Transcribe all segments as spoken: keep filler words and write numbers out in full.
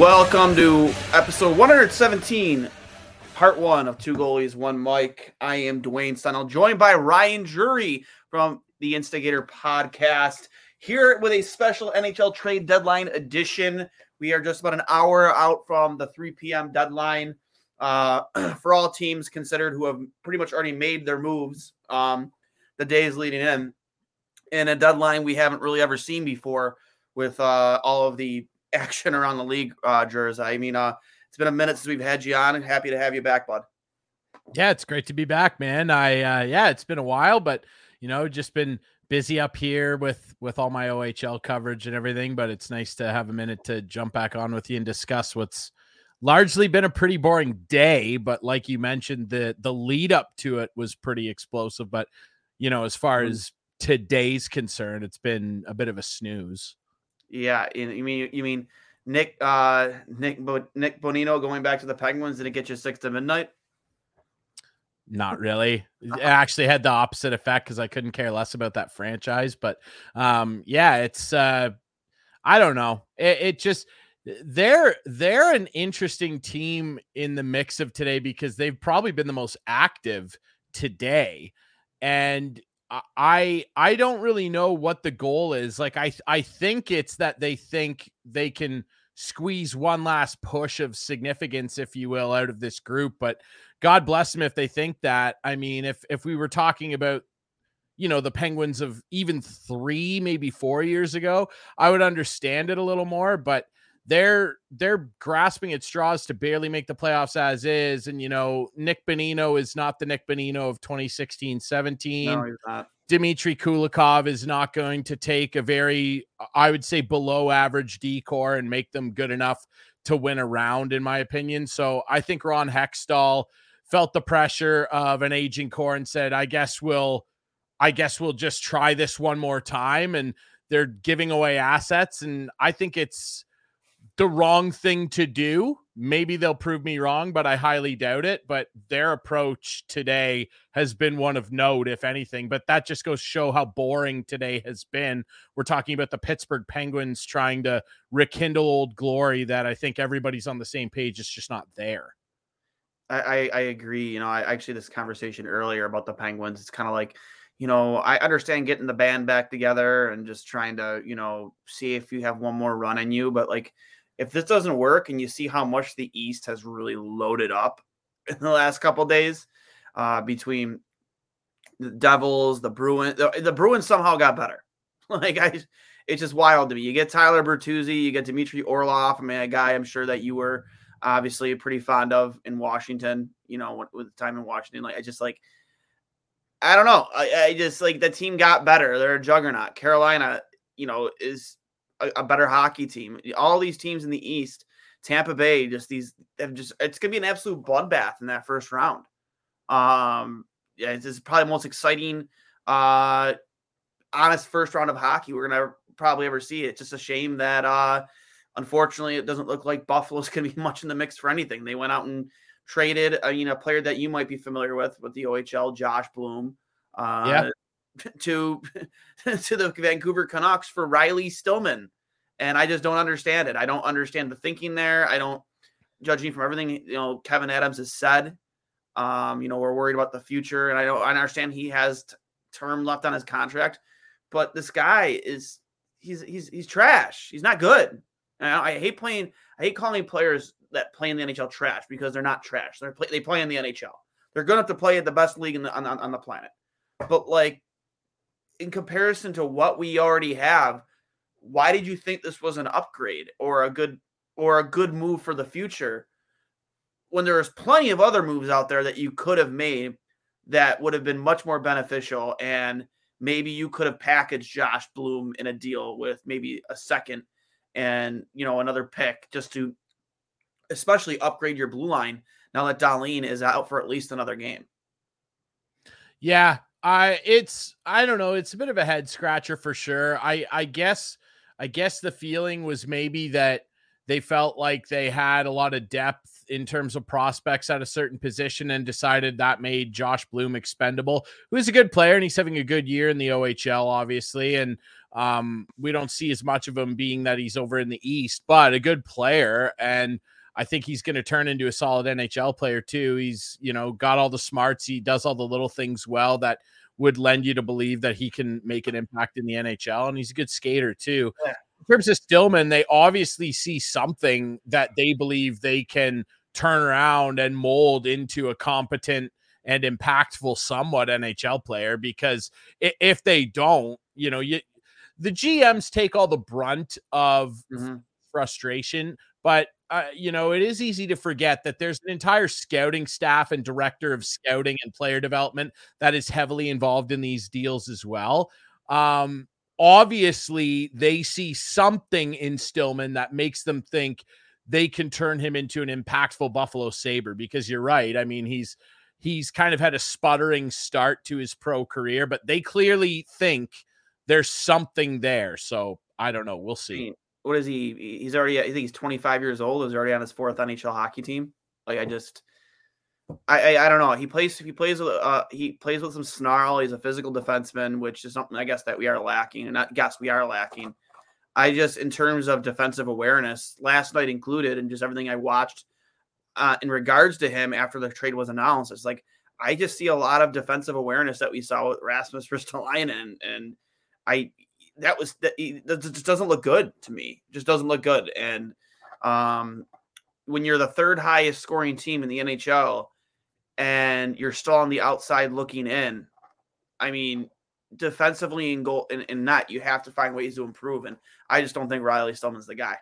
Welcome to episode one seventeen. Part one of Two Goalies, One Mike. I am Dwayne Stennell, joined by Ryan Drury from the Instigator Podcast. Here with a special N H L trade deadline edition. We are just about an hour out from the three p.m. deadline uh, for all teams considered who have pretty much already made their moves um, the days leading in. And a deadline we haven't really ever seen before with uh, all of the action around the league, Rogers. I mean, uh, It's been a minute since we've had you on, and happy to have you back, bud. Yeah, it's great to be back, man. I uh, yeah, it's been a while, but you know, just been busy up here with with all my O H L coverage and everything. But it's nice to have a minute to jump back on with you and discuss what's largely been a pretty boring day. But like you mentioned, the the lead up to it was pretty explosive. But you know, as far mm-hmm. as today's concerned, it's been a bit of a snooze. Yeah, you mean you mean. Nick, uh, Nick, Bo- Nick Bonino going back to the Penguins. Did it get you six to midnight? Not really. It actually had the opposite effect because I couldn't care less about that franchise. But um, yeah, it's uh, I don't know. It, it just they're they're an interesting team in the mix of today because they've probably been the most active today, and I I don't really know what the goal is. Like I I think it's that they think they can squeeze one last push of significance, if you will, out of this group, but God bless them if they think that. I mean, if, if we were talking about, you know, the Penguins of even three, maybe four years ago, I would understand it a little more, but they're, they're grasping at straws to barely make the playoffs as is. And, you know, Nick Bonino is not the Nick Bonino of twenty sixteen seventeen. No, he's not. Dmitry Kulikov is not going to take a very, I would say, below average decor and make them good enough to win a round, in my opinion. So I think Ron Hextall felt the pressure of an aging core and said, I guess we'll, I guess we'll just try this one more time. And they're giving away assets. And I think it's the wrong thing to do. Maybe they'll prove me wrong, but I highly doubt it. But their approach today has been one of note, if anything. But that just goes to show how boring today has been. We're talking about the Pittsburgh Penguins trying to rekindle old glory that I think everybody's on the same page. It's just not there. I, I, I agree. You know, I actually had this conversation earlier about the Penguins. It's kind of like, you know, I understand getting the band back together and just trying to, you know, see if you have one more run in you. But like, if this doesn't work and you see how much the East has really loaded up in the last couple of days uh, between the Devils, the Bruins, the, the Bruins somehow got better. Like I, it's just wild to me. You get Tyler Bertuzzi, you get Dmitry Orlov. I mean, a guy I'm sure that you were obviously pretty fond of in Washington, you know, with, with the time in Washington. Like I just like, I don't know. I, I just like the team got better. They're a juggernaut. Carolina, you know, is A, a better hockey team. All these teams in the East, Tampa Bay, just these have just, it's going to be an absolute bloodbath in that first round. Um, yeah, it's, it's probably the most exciting, uh, honest first round of hockey we're going to probably ever see. It's just a shame that, uh, unfortunately, it doesn't look like Buffalo's going to be much in the mix for anything. They went out and traded, I mean, a player that you might be familiar with, with the O H L, Josh Bloom. Uh, yeah. to to the Vancouver Canucks for Riley Stillman. And I just don't understand it. I don't understand the thinking there. I don't, judging from everything, you know, Kevin Adams has said, um, you know, we're worried about the future. And I don't, I understand he has t- term left on his contract, but this guy is, he's, he's, he's trash. He's not good. And I, I hate playing, I hate calling players that play in the N H L trash, because they're not trash. They play they play in the N H L. They're going to have to play at the best league in the, on, on, on the planet. But, like, in comparison to what we already have, why did you think this was an upgrade or a good or a good move for the future when there was plenty of other moves out there that you could have made that would have been much more beneficial? And maybe you could have packaged Josh Bloom in a deal with maybe a second and, you know, another pick, just to especially upgrade your blue line now that Dahlin is out for at least another game. Yeah, I it's I don't know. It's a bit of a head scratcher for sure. I I guess I guess the feeling was maybe that they felt like they had a lot of depth in terms of prospects at a certain position and decided that made Josh Bloom expendable, who is a good player and he's having a good year in the O H L, obviously. And um, we don't see as much of him, being that he's over in the East, but a good player. And I think he's going to turn into a solid N H L player too. He's, you know, got all the smarts. He does all the little things well that would lend you to believe that he can make an impact in the N H L. And he's a good skater too. Yeah. In terms of Stillman, they obviously see something that they believe they can turn around and mold into a competent and impactful, somewhat N H L player, because if they don't, you know, you, the G Ms take all the brunt of mm-hmm. frustration, but uh, you know, it is easy to forget that there's an entire scouting staff and director of scouting and player development that is heavily involved in these deals as well. Um, Obviously, they see something in Stillman that makes them think they can turn him into an impactful Buffalo Sabre, because you're right. I mean, he's he's kind of had a sputtering start to his pro career, but they clearly think there's something there. So I don't know. We'll see. What is he? He's already, I think he's twenty-five years old. He's already on his fourth N H L hockey team. Like, I just, I, I I don't know. He plays he plays uh he plays with some snarl. He's a physical defenseman, which is something I guess that we are lacking. And I guess we are lacking. I just, in terms of defensive awareness, last night included, and just everything I watched uh, in regards to him after the trade was announced, it's like I just see a lot of defensive awareness that we saw with Rasmus Ristolainen, and, and I that was that, that just doesn't look good to me. It just doesn't look good. And um, when you're the third highest scoring team in the N H L, and you're still on the outside looking in, I mean, defensively and goal and, and not, you have to find ways to improve. And I just don't think Riley Stillman's the guy.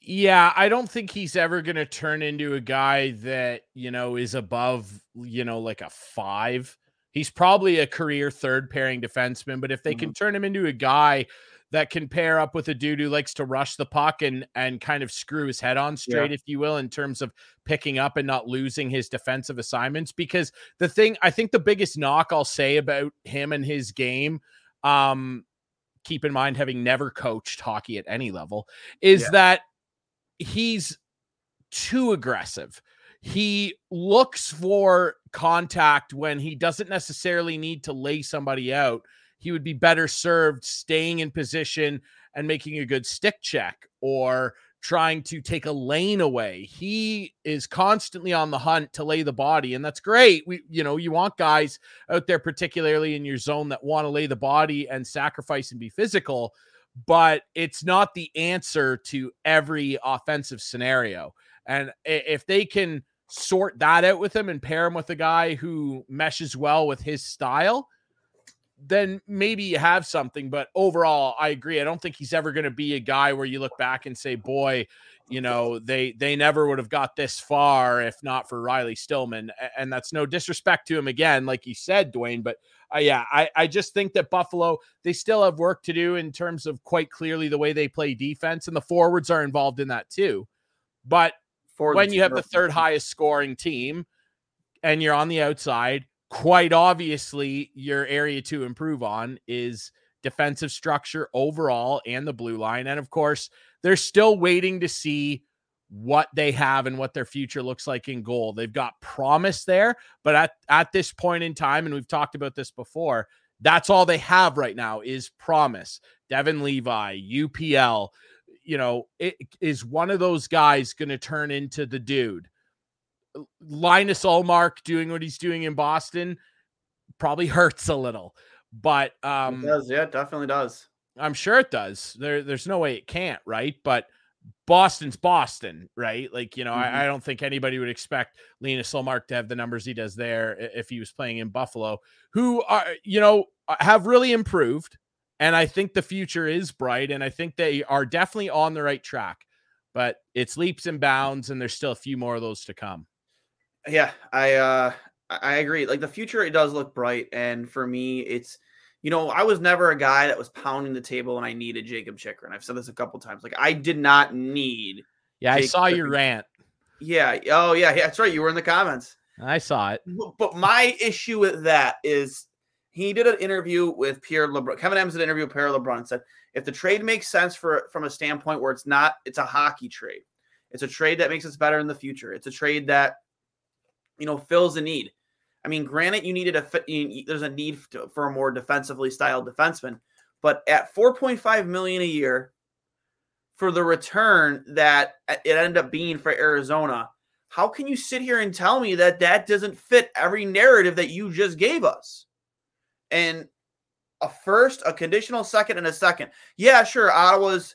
Yeah, I don't think he's ever going to turn into a guy that, you know, is above, you know, like a five. He's probably a career third pairing defenseman, but if they mm-hmm. can turn him into a guy that can pair up with a dude who likes to rush the puck and, and kind of screw his head on straight, yeah. if you will, in terms of picking up and not losing his defensive assignments. Because the thing, I think the biggest knock I'll say about him and his game, um, keep in mind, having never coached hockey at any level, is yeah. that he's too aggressive. He looks for contact when he doesn't necessarily need to lay somebody out. He would be better served staying in position and making a good stick check or trying to take a lane away. He is constantly on the hunt to lay the body, and that's great. We, you know, you want guys out there, particularly in your zone, that want to lay the body and sacrifice and be physical, but it's not the answer to every offensive scenario. And if they can sort that out with him and pair him with a guy who meshes well with his style, then maybe you have something. But overall, I agree. I don't think he's ever going to be a guy where you look back and say, boy, you know, they, they never would have got this far if not for Riley Stillman. And that's no disrespect to him again, like you said, Dwayne, but uh, yeah, I, I just think that Buffalo, they still have work to do in terms of quite clearly the way they play defense, and the forwards are involved in that too. But forwards, when you have the third highest scoring team and you're on the outside, quite obviously, your area to improve on is defensive structure overall and the blue line. And of course, they're still waiting to see what they have and what their future looks like in goal. They've got promise there, but at, at this point in time, and we've talked about this before, that's all they have right now is promise. Devin Levi, U P L, you know, it, is one of those guys going to turn into the dude? Linus Allmark doing what he's doing in Boston probably hurts a little, but um, it does. Yeah, it definitely does. I'm sure it does. There, there's no way it can't, right? But Boston's Boston, right? Like, you know, mm-hmm. I, I don't think anybody would expect Linus Allmark to have the numbers he does there if he was playing in Buffalo, who are, you know, have really improved. And I think the future is bright, and I think they are definitely on the right track, but it's leaps and bounds, and there's still a few more of those to come. Yeah, I, uh, I agree. Like, the future, it does look bright. And for me, it's, you know, I was never a guy that was pounding the table and I needed Jacob Chikrin. I've said this a couple times. Like, I did not need. Yeah, Jacob I saw Chikrin. Your rant. Yeah. Oh, yeah, yeah. That's right. You were in the comments. I saw it. But my issue with that is he did an interview with Pierre LeBrun. Kevin Adams did an interview with Pierre LeBrun and said, if the trade makes sense for from a standpoint where it's not, it's a hockey trade. It's a trade that makes us better in the future. It's a trade that, you know, fills a need. I mean, granted, you needed a you, there's a need to, for a more defensively styled defenseman, but at four point five million dollars a year for the return that it ended up being for Arizona, how can you sit here and tell me that that doesn't fit every narrative that you just gave us? And a first, a conditional second, and a second. Yeah, sure, Ottawa's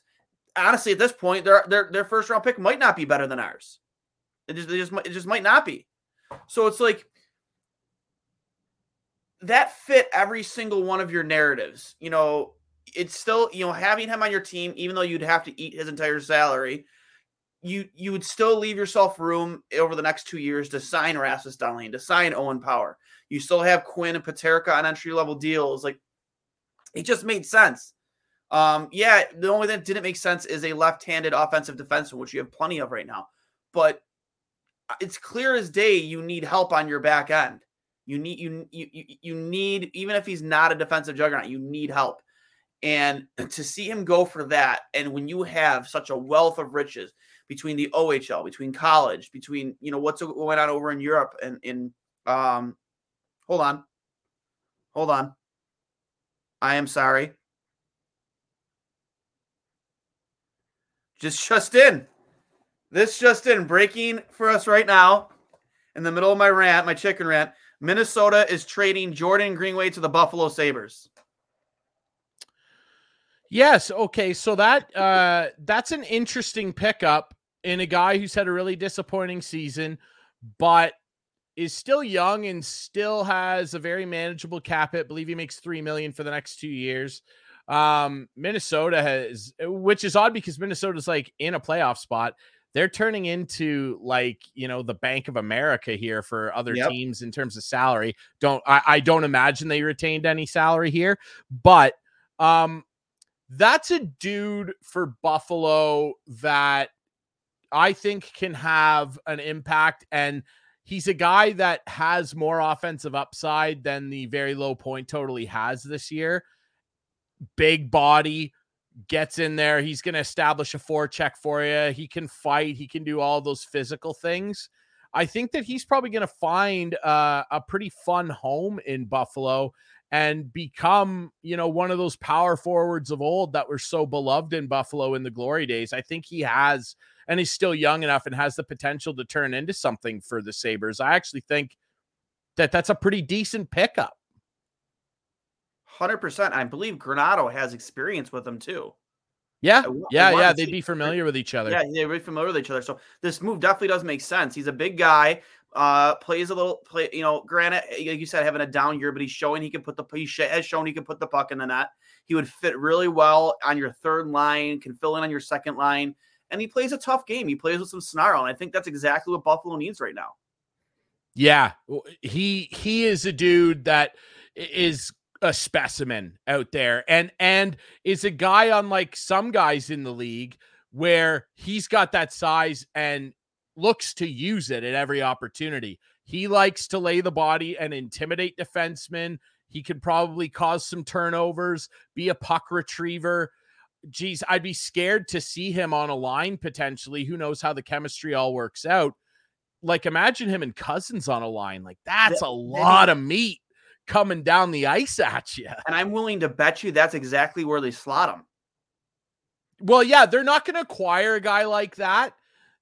honestly at this point their their their first round pick might not be better than ours. It just it just it just might not be. So it's like, that fit every single one of your narratives. You know, it's still, you know, having him on your team, even though you'd have to eat his entire salary, you you would still leave yourself room over the next two years to sign Rasmus Dahlin, to sign Owen Power. You still have Quinn and Paterka on entry-level deals. Like, it just made sense. Um, yeah, the only thing that didn't make sense is a left-handed offensive defenseman, which you have plenty of right now. But it's clear as day you need help on your back end. You need, you, you, you need, even if he's not a defensive juggernaut, you need help. And to see him go for that, and when you have such a wealth of riches between the O H L, between college, between, you know, what's going on over in Europe and in, um, hold on, hold on. I am sorry. Just, just in this, just in breaking for us right now in the middle of my rant, my chicken rant. Minnesota is trading Jordan Greenway to the Buffalo Sabres. Yes. Okay. So that uh, that's an interesting pickup in a guy who's had a really disappointing season, but is still young and still has a very manageable cap hit. I believe he makes three million dollars for the next two years. Um, Minnesota has, which is odd because Minnesota's like in a playoff spot. They're turning into, like, you know, the Bank of America here for other yep. teams in terms of salary. Don't I, I don't imagine they retained any salary here, but um, that's a dude for Buffalo that I think can have an impact. And he's a guy that has more offensive upside than the very low point total he has this year. Big body. Gets in there. He's going to establish a forecheck for you. He can fight. He can do all those physical things. I think that he's probably going to find uh, a pretty fun home in Buffalo and become, you know, one of those power forwards of old that were so beloved in Buffalo in the glory days. I think he has, and he's still young enough and has the potential to turn into something for the Sabres. I actually think that that's a pretty decent pickup. one hundred percent. I believe Granato has experience with them too. Yeah. I, yeah. I yeah. They'd be familiar with each other. Yeah. They'd be familiar with each other. So this move definitely does make sense. He's a big guy, uh, plays a little play, you know, granted, like you said, having a down year, but he's showing he can put the, he has shown he can put the puck in the net. He would fit really well on your third line, can fill in on your second line. And he plays a tough game. He plays with some snarl. And I think that's exactly what Buffalo needs right now. Yeah. He, he is a dude that is a specimen out there, and and is a guy unlike some guys in the league where he's got that size and looks to use it at every opportunity. He likes to lay the body and intimidate defensemen. He can probably cause some turnovers, be a puck retriever. Geez, I'd be scared to see him on a line potentially. Who knows how the chemistry all works out? Like, imagine him and Cousins on a line. Like, that's a lot of meat coming down the ice at you. And I'm willing to bet you that's exactly where they slot him. Well, yeah, they're not going to acquire a guy like that,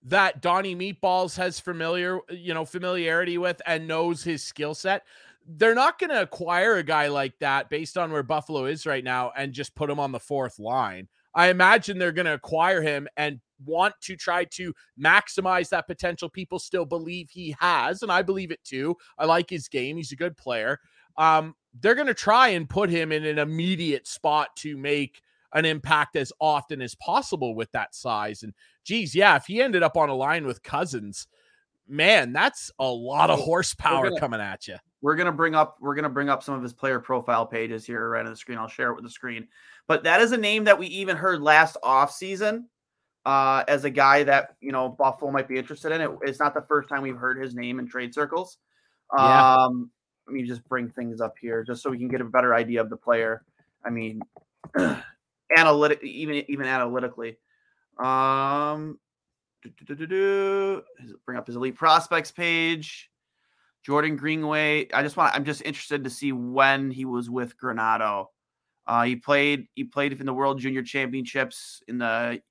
that Donnie Meatballs has familiar, you know, familiarity with and knows his skill set. They're not going to acquire a guy like that based on where Buffalo is right now and just put him on the fourth line. I imagine they're going to acquire him and want to try to maximize that potential people still believe he has, and I believe it too. I like his game. He's a good player. Um, they're going to try and put him in an immediate spot to make an impact as often as possible with that size. And geez, yeah, if he ended up on a line with Cousins, man, that's a lot of horsepower gonna, coming at you. We're going to bring up, we're going to bring up some of his player profile pages here right on the screen. I'll share it with the screen, but that is a name that we even heard last off season uh, as a guy that, you know, Buffalo might be interested in. It, it's not the first time we've heard his name in trade circles. Yeah. Um, let me just bring things up here just so we can get a better idea of the player. I mean, analytic, even, even analytically. Um, do, do, do, do. Bring up his elite prospects page. Jordan Greenway. I just want, I'm just interested to see when he was with Granato. Uh, he played, he played in the World Junior Championships in the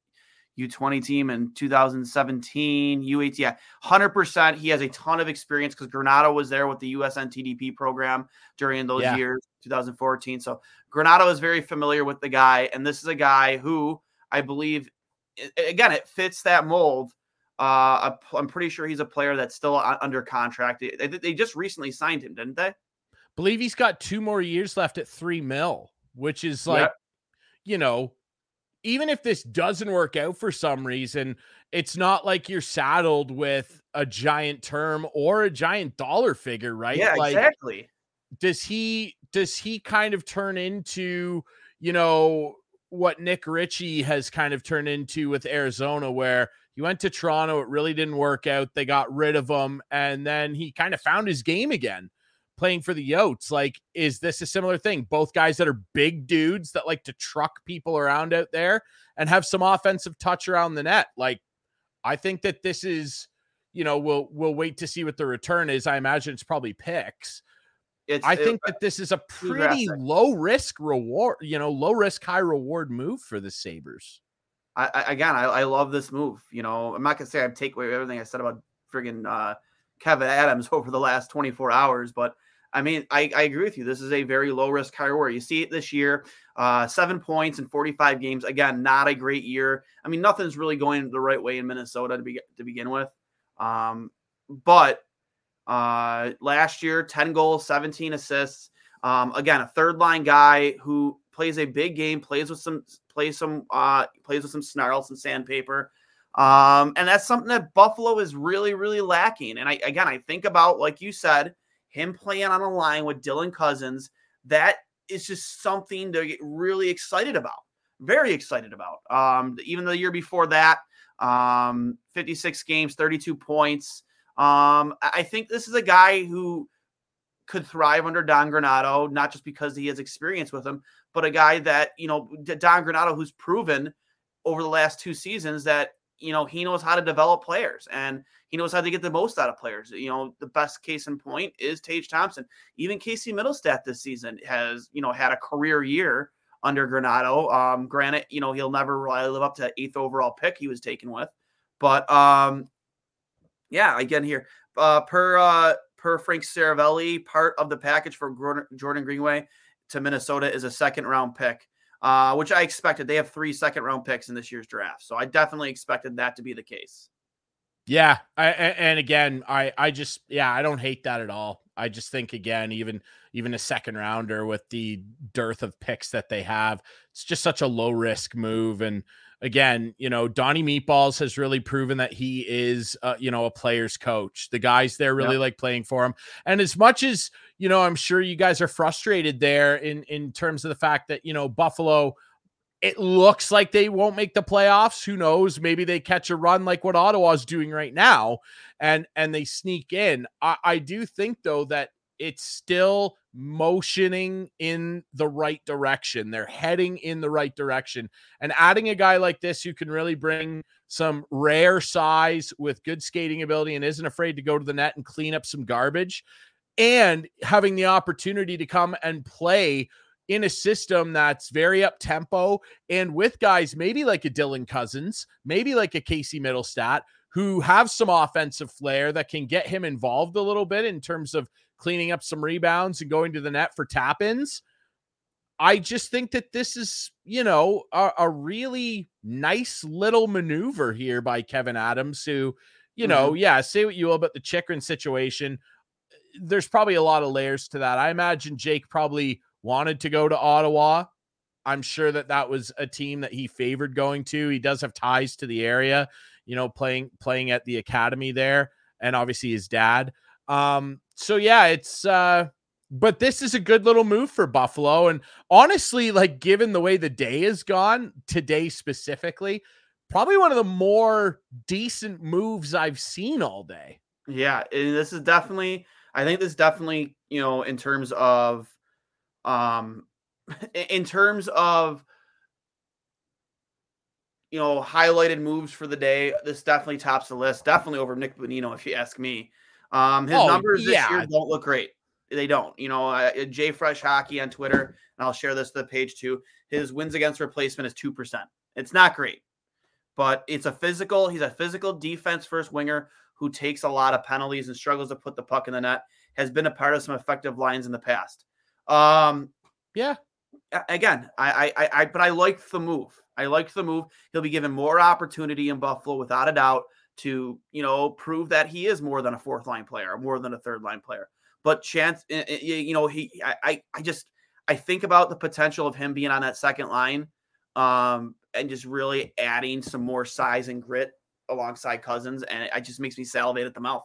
U twenty team in two thousand seventeen, U eighteen. Yeah, one hundred percent. He has a ton of experience because Granato was there with the U S N T D P program during those yeah. years, two thousand fourteen. So Granato is very familiar with the guy. And this is a guy who I believe, again, it fits that mold. Uh, I'm pretty sure he's a player that's still under contract. They just recently signed him, didn't they? Believe he's got two more years left at three mil, which is like, yep. you know, even if this doesn't work out for some reason, it's not like you're saddled with a giant term or a giant dollar figure, right? Yeah, like, exactly. Does he, does he kind of turn into, you know, what Nick Ritchie has kind of turned into with Arizona, where he went to Toronto, it really didn't work out. They got rid of him. And then he kind of found his game again playing for the Yotes. Like, is this a similar thing? Both guys that are big dudes that like to truck people around out there and have some offensive touch around the net. Like, I think that this is, you know, we'll, we'll wait to see what the return is. I imagine it's probably picks. It's, I think it, that this is a pretty low risk reward, you know, low risk, high reward move for the Sabres. I, I again, I, I love this move. You know, I'm not going to say I take away everything I said about friggin' uh, Kevin Adams over the last twenty-four hours, but I mean, I, I agree with you. This is a very low risk, high reward. You see it this year, uh, seven points in forty-five games. Again, not a great year. I mean, nothing's really going the right way in Minnesota to be, to begin with. Um, but Uh, last year, ten goals, seventeen assists. Um, again, a third line guy who plays a big game, plays with some, plays some, uh, plays with some snarl, some sandpaper. Um, and that's something that Buffalo is really, really lacking. And I, again, I think about, like you said, him playing on a line with Dylan Cousins. That is just something to get really excited about. Very excited about. Um, even the year before that, um, fifty-six games, thirty-two points. Um, I think this is a guy who could thrive under Don Granato, not just because he has experience with him, but a guy that, you know, Don Granato, who's proven over the last two seasons that, you know, he knows how to develop players and he knows how to get the most out of players. You know, the best case in point is Tage Thompson. Even Casey Mittelstadt this season has, you know, had a career year under Granato. Um, granted, you know, he'll never really live up to that eighth overall pick he was taken with, but, um, yeah, again here, uh, per uh, per Frank Saravelli, part of the package for Jordan Greenway to Minnesota is a second-round pick, uh, which I expected. They have three second-round picks in this year's draft, so I definitely expected that to be the case. Yeah, I, and again, I, I just – yeah, I don't hate that at all. I just think, again, even even a second-rounder with the dearth of picks that they have, it's just such a low-risk move, and – again, you know, Donnie Meatballs has really proven that he is, uh, you know, a player's coach. The guys there really yeah. like playing for him. And as much as, you know, I'm sure you guys are frustrated there in, in terms of the fact that, you know, Buffalo, it looks like they won't make the playoffs. Who knows? Maybe they catch a run like what Ottawa's doing right now and, and they sneak in. I, I do think, though, that it's still motioning in the right direction. They're heading in the right direction. And adding a guy like this who can really bring some rare size with good skating ability and isn't afraid to go to the net and clean up some garbage, and having the opportunity to come and play in a system that's very up-tempo and with guys maybe like a Dylan Cousins, maybe like a Casey Mittelstadt, who have some offensive flair that can get him involved a little bit in terms of cleaning up some rebounds and going to the net for tap-ins. I just think that this is, you know, a, a really nice little maneuver here by Kevin Adams, who, you know, mm-hmm. yeah, say what you will about the Chikrin situation. There's probably a lot of layers to that. I imagine Jake probably wanted to go to Ottawa. I'm sure that that was a team that he favored going to. He does have ties to the area, you know, playing playing at the academy there, and obviously his dad. Um, so, yeah, it's... uh But this is a good little move for Buffalo. And honestly, like, given the way the day has gone, today specifically, probably one of the more decent moves I've seen all day. Yeah. And this is definitely, I think this definitely, you know, in terms of, um, in terms of, you know, highlighted moves for the day, this definitely tops the list. Definitely over Nick Bonino, if you ask me. Um, his oh, numbers yeah. this year don't look great. They don't, you know, uh, Jay Fresh Hockey on Twitter, and I'll share this to the page too. His wins against replacement is two percent. It's not great, but it's a physical, he's a physical defense first winger who takes a lot of penalties and struggles to put the puck in the net, has been a part of some effective lines in the past. Um, yeah, again, I, I, I, but I liked the move. I liked the move. He'll be given more opportunity in Buffalo without a doubt to, you know, prove that he is more than a fourth line player, more than a third line player. But chance, you know, he, I, I just, I think about the potential of him being on that second line, um, and just really adding some more size and grit alongside Cousins. And it just makes me salivate at the mouth.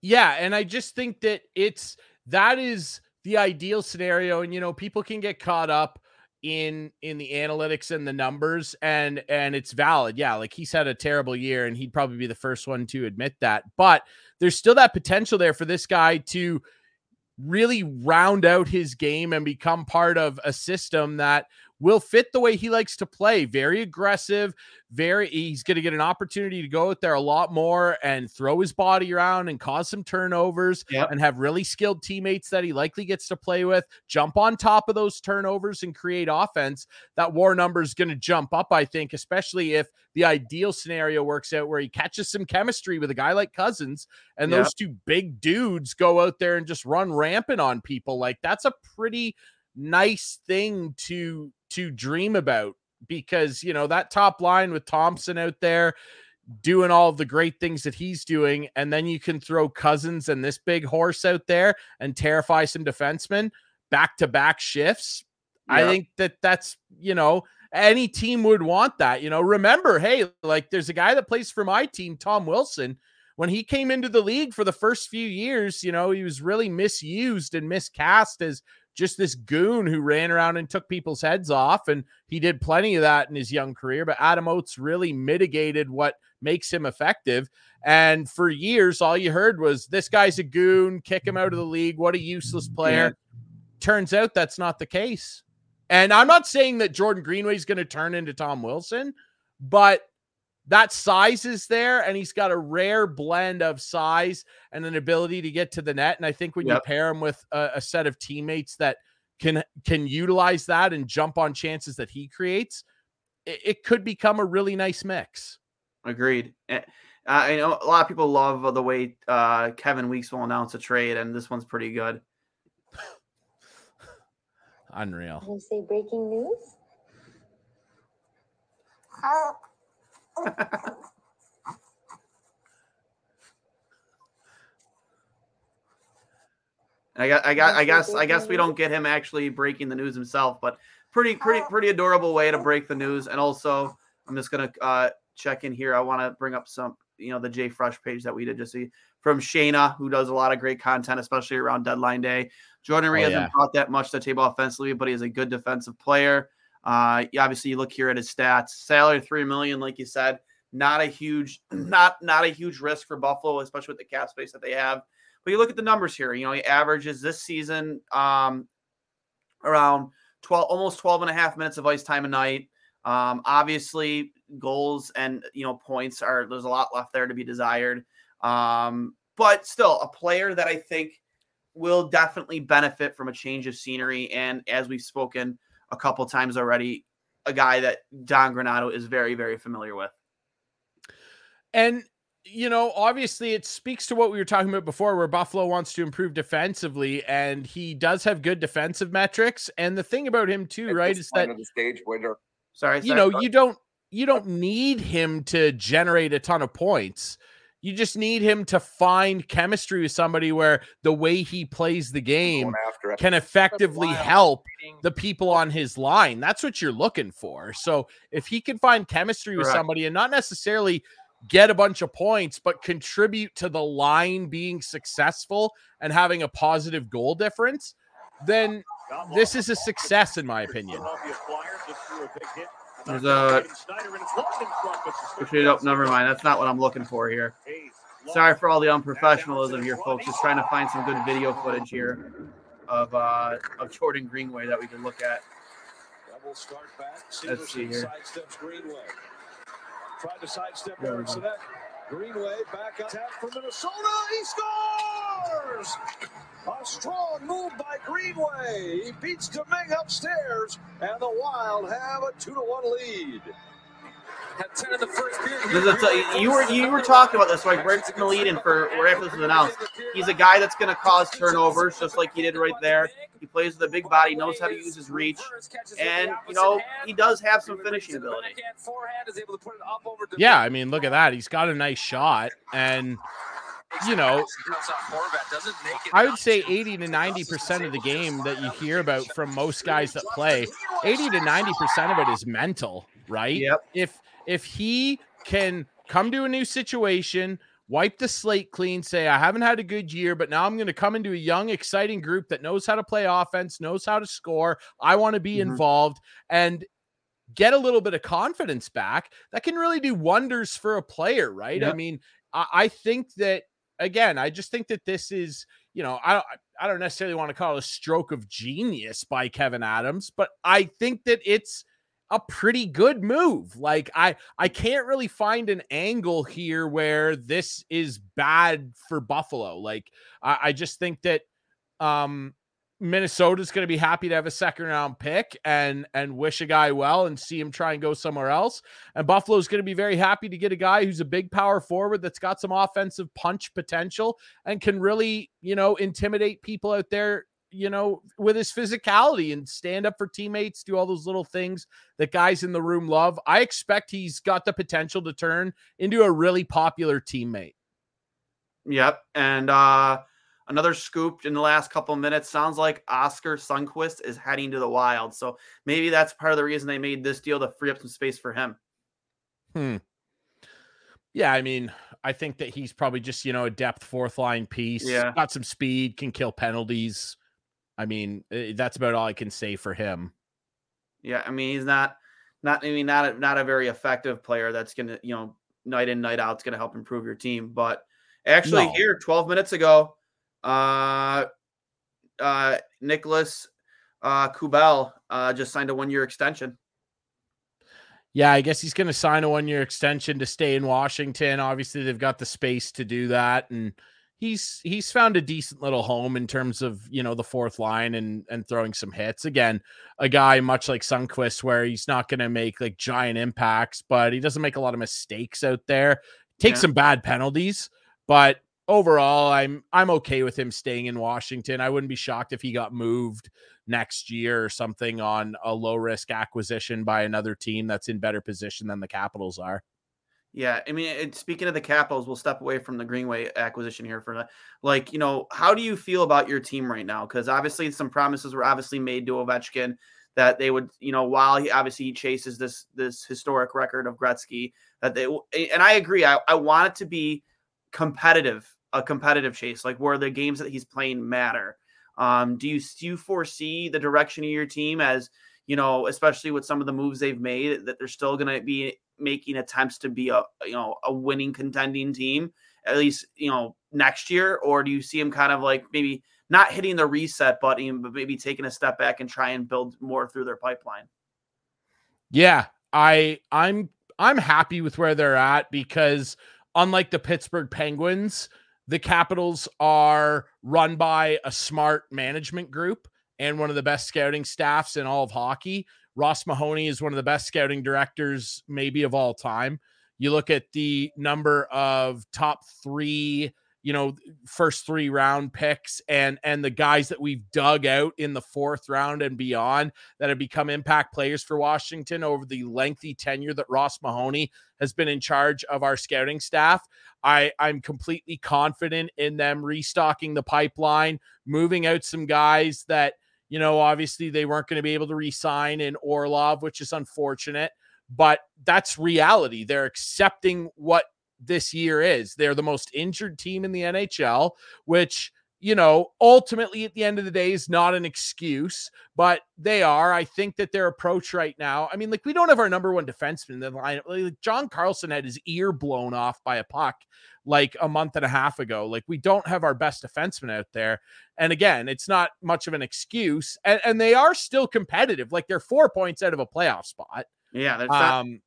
Yeah. And I just think that it's, that is the ideal scenario. And, you know, people can get caught up in, in the analytics and the numbers, and, and it's valid. Yeah. Like, he's had a terrible year, and he'd probably be the first one to admit that, but there's still that potential there for this guy to really round out his game and become part of a system that will fit the way he likes to play. Very aggressive, very, he's going to get an opportunity to go out there a lot more and throw his body around and cause some turnovers, yep. and have really skilled teammates that he likely gets to play with, jump on top of those turnovers and create offense. That war number is going to jump up, I think, especially if the ideal scenario works out where he catches some chemistry with a guy like Cousins, and yep. those two big dudes go out there and just run rampant on people. Like, that's a pretty nice thing to, to dream about, because, you know, that top line with Thompson out there doing all the great things that he's doing, and then you can throw Cousins and this big horse out there and terrify some defensemen back-to-back shifts. Yeah. I think that that's, you know, any team would want that. You know, remember, hey, like, there's a guy that plays for my team, Tom Wilson. When he came into the league for the first few years, you know, he was really misused and miscast as just this goon who ran around and took people's heads off. And he did plenty of that in his young career, but Adam Oates really mitigated what makes him effective. And for years, all you heard was, this guy's a goon, kick him out of the league. What a useless player. Turns out that's not the case. And I'm not saying that Jordan Greenway is going to turn into Tom Wilson, but that size is there, and he's got a rare blend of size and an ability to get to the net. And I think when yep. you pair him with a, a set of teammates that can can utilize that and jump on chances that he creates, it, it could become a really nice mix. Agreed. Uh, I know a lot of people love the way uh, Kevin Weeks will announce a trade, and this one's pretty good. Unreal. Can you say breaking news? Help. I got, I got, I guess, I guess we don't get him actually breaking the news himself, but pretty, pretty, pretty adorable way to break the news. And also, I'm just gonna uh, check in here. I want to bring up some, you know, the Jay Fresh page that we did just see from Shayna, who does a lot of great content, especially around deadline day. Jordan Reed oh, yeah. hasn't brought that much to the table offensively, but he is a good defensive player. Uh, obviously you look here at his stats, salary, three million, like you said, not a huge, not, not a huge risk for Buffalo, especially with the cap space that they have. But you look at the numbers here, you know, he averages this season, um, around twelve, almost twelve and a half minutes of ice time a night. Um, obviously goals and, you know, points are, there's a lot left there to be desired. Um, but still a player that I think will definitely benefit from a change of scenery. And as we've spoken a couple times already, a guy that Don Granato is very, very familiar with. And you know, obviously it speaks to what we were talking about before, where Buffalo wants to improve defensively, and he does have good defensive metrics. And the thing about him too, right, is that the stage winner. Sorry, you know, you don't you don't need him to generate a ton of points. You just need him to find chemistry with somebody where the way he plays the game can effectively help the people on his line. That's what you're looking for. So if he can find chemistry with somebody and not necessarily get a bunch of points, but contribute to the line being successful and having a positive goal difference, then this is a success, in my opinion. There's a push it up. Never mind. That's not what I'm looking for here. Sorry for all the unprofessionalism here, folks. Just trying to find some good video footage here of uh, of Jordan Greenway that we can look at. Let's see here. Tried to sidestep Eric Sedek. Greenway back up tap from Minnesota. He scores! A strong move by Greenway. He beats Domingue upstairs, and the Wild have a two to one lead. Had ten in the first period. You were you were talking about this, like right in the lead, and for right after this was announced, he's a guy that's going to cause turnovers, just like he did right there. He plays with a big body, knows how to use his reach, and, you know, he does have some finishing ability. Yeah, I mean, look at that. He's got a nice shot, and, you know, I would say eighty to ninety percent of the game that you hear about from most guys that play, eighty to ninety percent of it is mental, right? Yep. If, if he can come to a new situation, wipe the slate clean, say, I haven't had a good year, but now I'm going to come into a young, exciting group that knows how to play offense, knows how to score. I want to be mm-hmm. involved and get a little bit of confidence back. That can really do wonders for a player, right? Yep. I mean, I, I think that, again, I just think that this is, you know, I, I don't necessarily want to call it a stroke of genius by Kevin Adams, but I think that it's a pretty good move. Like I, I can't really find an angle here where this is bad for Buffalo. Like I, I just think that um, Minnesota's going to be happy to have a second round pick and, and wish a guy well and see him try and go somewhere else. And Buffalo's going to be very happy to get a guy who's a big power forward that's got some offensive punch potential and can really, you know, intimidate people out there, you know, with his physicality and stand up for teammates, do all those little things that guys in the room love. I expect he's got the potential to turn into a really popular teammate. Yep. And uh, another scoop in the last couple minutes, sounds like Oscar Sundquist is heading to the Wild. So maybe that's part of the reason they made this deal, to free up some space for him. Hmm. Yeah. I mean, I think that he's probably just, you know, a depth fourth line piece. Yeah. Got some speed, can kill penalties. I mean, that's about all I can say for him. Yeah, I mean, he's not, not, I mean, not a, not a very effective player that's going to, you know, night in, night out, it's going to help improve your team. But actually no. Here, twelve minutes ago, uh, uh, Nicholas uh, Kubel uh, just signed a one-year extension. Yeah, I guess he's going to sign a one-year extension to stay in Washington. Obviously, they've got the space to do that, and He's he's found a decent little home in terms of, you know, the fourth line and and throwing some hits. Again, a guy much like Sundquist where he's not going to make like giant impacts, but he doesn't make a lot of mistakes out there. Takes yeah. some bad penalties, but overall, I'm I'm okay with him staying in Washington. I wouldn't be shocked if he got moved next year or something on a low risk acquisition by another team that's in better position than the Capitals are. Yeah, I mean, it, speaking of the Capitals, we'll step away from the Greenway acquisition here for like, you know, how do you feel about your team right now? Because obviously some promises were obviously made to Ovechkin that they would, you know, while he obviously he chases this this historic record of Gretzky, that they and I agree, I, I want it to be competitive, a competitive chase, like where the games that he's playing matter. Um, do you do you foresee the direction of your team as, you know, especially with some of the moves they've made, that they're still going to be making attempts to be a, you know, a winning contending team, at least, you know, next year? Or do you see him kind of like maybe not hitting the reset button, but maybe taking a step back and try and build more through their pipeline? Yeah, I I'm, I'm happy with where they're at, because unlike the Pittsburgh Penguins, the Capitals are run by a smart management group and one of the best scouting staffs in all of hockey. Ross Mahoney is one of the best scouting directors maybe of all time. You look at the number of top three, you know, first three round picks and, and the guys that we've dug out in the fourth round and beyond that have become impact players for Washington over the lengthy tenure that Ross Mahoney has been in charge of our scouting staff. I I'm completely confident in them restocking the pipeline, moving out some guys that, you know, obviously they weren't going to be able to re-sign in Orlov, which is unfortunate, but that's reality. They're accepting what this year is. They're the most injured team in the N H L, which, you know, ultimately at the end of the day is not an excuse, but they are. I think that their approach right now, I mean, like, we don't have our number one defenseman in the lineup. Like, John Carlson had his ear blown off by a puck like a month and a half ago. Like, we don't have our best defenseman out there. And again, it's not much of an excuse, and, and they are still competitive. Like, they're four points out of a playoff spot. Yeah. That's not- um,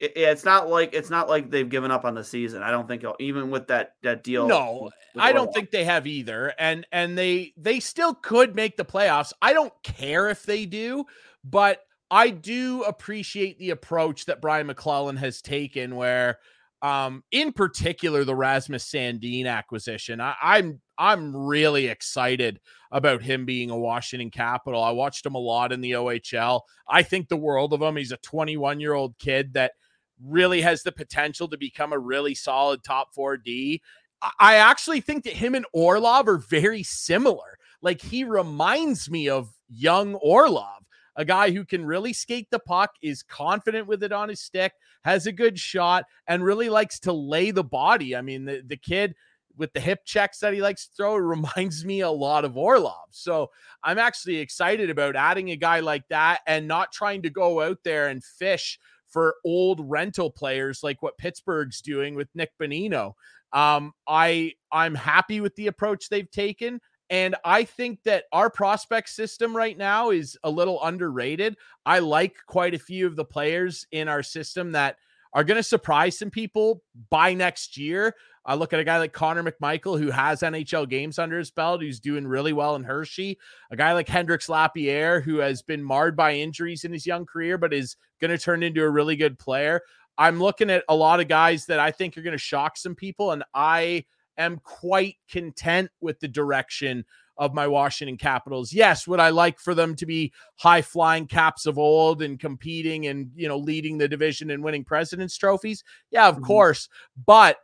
It's not like it's not like they've given up on the season. I don't think even with that that deal. No, I don't think they have either. And and they they still could make the playoffs. I don't care if they do, but I do appreciate the approach that Brian McClellan has taken, where um, in particular the Rasmus Sandin acquisition. I, I'm I'm really excited about him being a Washington Capital. I watched him a lot in the O H L. I think the world of him. He's a twenty-one-year-old kid that really has the potential to become a really solid top four D. I actually think that him and Orlov are very similar. Like, he reminds me of young Orlov, a guy who can really skate the puck, is confident with it on his stick, has a good shot, and really likes to lay the body. I mean, the, the kid with the hip checks that he likes to throw reminds me a lot of Orlov. So I'm actually excited about adding a guy like that and not trying to go out there and fish for old rental players like what Pittsburgh's doing with Nick Bonino. Um, I, I'm happy with the approach they've taken, and I think that our prospect system right now is a little underrated. I like quite a few of the players in our system that are going to surprise some people by next year. I look at a guy like Connor McMichael, who has N H L games under his belt, who's doing really well in Hershey. A guy like Hendricks Lapierre, who has been marred by injuries in his young career, but is going to turn into a really good player. I'm looking at a lot of guys that I think are going to shock some people, and I am quite content with the direction of my Washington Capitals. Yes, would I like for them to be high-flying Caps of old and competing and, you know, leading the division and winning President's Trophies? Yeah, of mm-hmm. course, but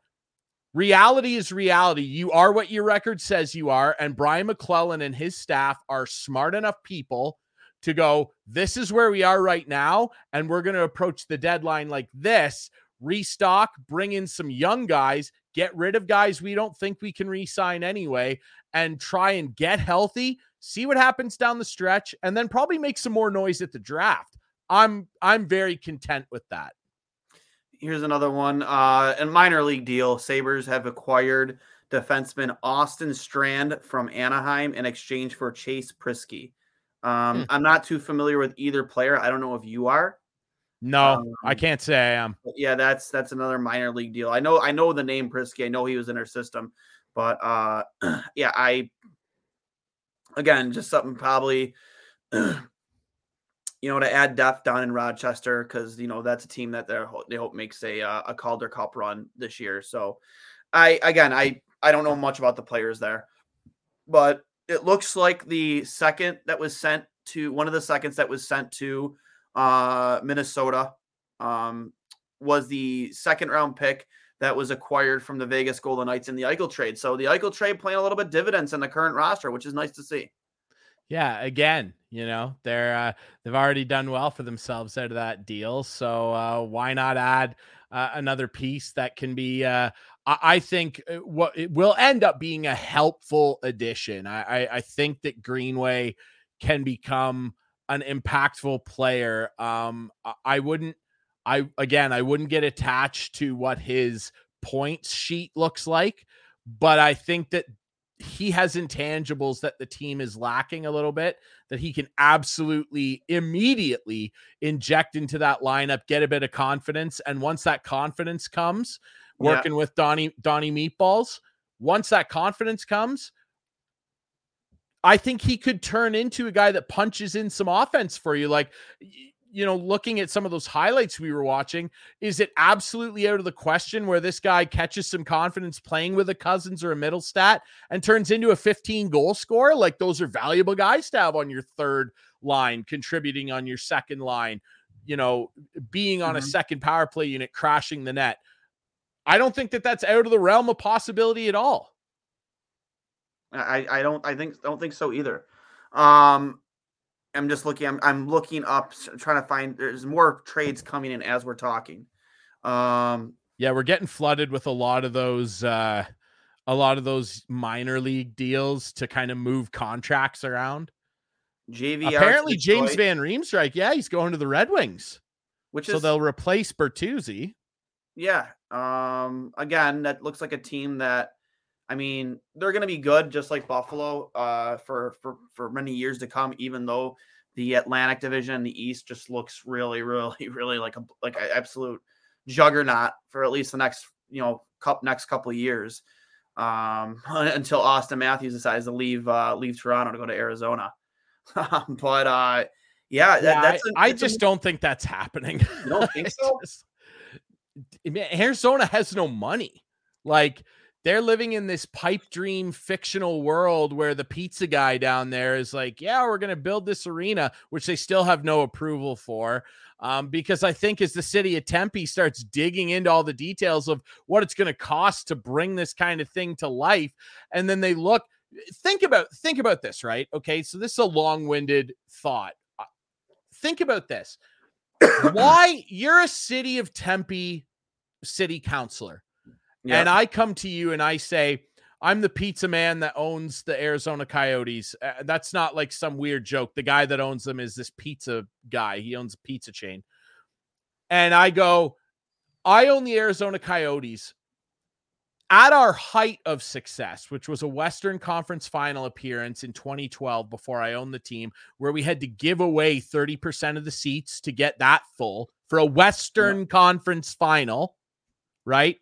reality is reality. You are what your record says you are, and Brian McClellan and his staff are smart enough people to go, this is where we are right now, and we're going to approach the deadline like this, restock, bring in some young guys, get rid of guys we don't think we can re-sign anyway, and try and get healthy, see what happens down the stretch, and then probably make some more noise at the draft. I'm I'm very content with that. Here's another one, uh, a minor league deal. Sabres have acquired defenseman Austin Strand from Anaheim in exchange for Chase Prisky. Um, mm. I'm not too familiar with either player. I don't know if you are. No, um, I can't say I am. Yeah, that's that's another minor league deal. I know I know the name Prisky. I know he was in our system, but uh, yeah, I again just something probably. You know, to add depth down in Rochester, because, you know, that's a team that they're, they hope makes a uh, a Calder Cup run this year. So, I again, I, I don't know much about the players there. But it looks like the second that was sent to, one of the seconds that was sent to uh, Minnesota um, was the second round pick that was acquired from the Vegas Golden Knights in the Eichel trade. So, the Eichel trade playing a little bit dividends in the current roster, which is nice to see. Yeah, again, you know, they're uh, they've already done well for themselves out of that deal. So uh, why not add uh, another piece that can be, uh, I-, I think, what it will end up being a helpful addition. I-, I-, I think that Greenway can become an impactful player. Um, I-, I wouldn't, I again, I wouldn't get attached to what his points sheet looks like, but I think that he has intangibles that the team is lacking a little bit that he can absolutely immediately inject into that lineup, get a bit of confidence. And once that confidence comes, working yeah. with Donnie, Donnie Meatballs, once that confidence comes, I think he could turn into a guy that punches in some offense for you. Like, you know, looking at some of those highlights we were watching, is it absolutely out of the question where this guy catches some confidence playing with a Cousins or a Mittelstadt and turns into a fifteen goal scorer? Like, those are valuable guys to have on your third line, contributing on your second line, you know, being on mm-hmm. a second power play unit, crashing the net. I don't think that that's out of the realm of possibility at all. I, I don't, I think, don't think so either. Um, I'm just looking, I'm, I'm looking up, trying to find, there's more trades coming in as we're talking. Um, yeah, we're getting flooded with a lot of those, uh, a lot of those minor league deals to kind of move contracts around. J V R apparently James van Riemsdyk. Yeah. He's going to the Red Wings, which so is, they'll replace Bertuzzi. Yeah. Um, again, that looks like a team that, I mean, they're going to be good, just like Buffalo, uh, for, for, for many years to come, even though the Atlantic division in the East just looks really, really, really like a, like an absolute juggernaut for at least the next, you know, cup next couple of years, um, until Austin Matthews decides to leave, uh, leave Toronto to go to Arizona. but, uh, yeah, yeah that, that's, a, I, I that's just a, don't think that's happening. You don't think so? Just, Arizona has no money. Like, they're living in this pipe dream fictional world where the pizza guy down there is like, yeah, we're going to build this arena, which they still have no approval for. Um, because I think as the city of Tempe starts digging into all the details of what it's going to cost to bring this kind of thing to life. And then they look, think about, think about this, right? Okay. So this is a long-winded thought. Think about this. Why you're a city of Tempe city councilor. Yep. And I come to you and I say, I'm the pizza man that owns the Arizona Coyotes. Uh, that's not like some weird joke. The guy that owns them is this pizza guy. He owns a pizza chain. And I go, I own the Arizona Coyotes. At our height of success, which was a Western Conference Final appearance in twenty twelve before I owned the team, where we had to give away thirty percent of the seats to get that full for a Western yep. Conference Final, right?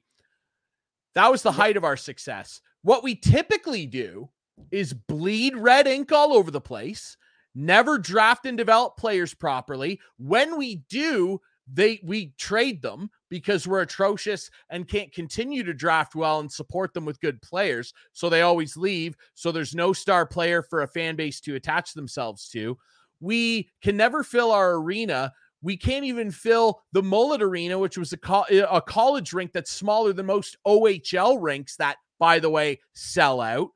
That was the height of our success. What we typically do is bleed red ink all over the place, never draft and develop players properly. When we do, they we trade them because we're atrocious and can't continue to draft well and support them with good players. So they always leave. So there's no star player for a fan base to attach themselves to. We can never fill our arena. We can't even fill the Mullet Arena, which was a, co- a college rink that's smaller than most O H L rinks that, by the way, sell out.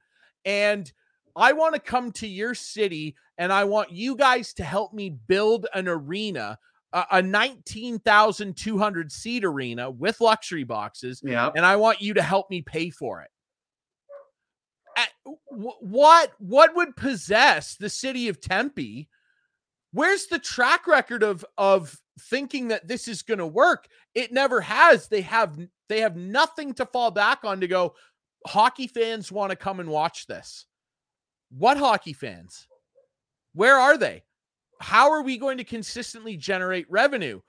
And I want to come to your city, and I want you guys to help me build an arena, a, a nineteen thousand two hundred seat arena with luxury boxes, yeah. and I want you to help me pay for it. At, w- what, what would possess the city of Tempe? Where's the track record of, of thinking that this is going to work? It never has. They have, they have nothing to fall back on to go, hockey fans want to come and watch this. What hockey fans? Where are they? How are we going to consistently generate revenue?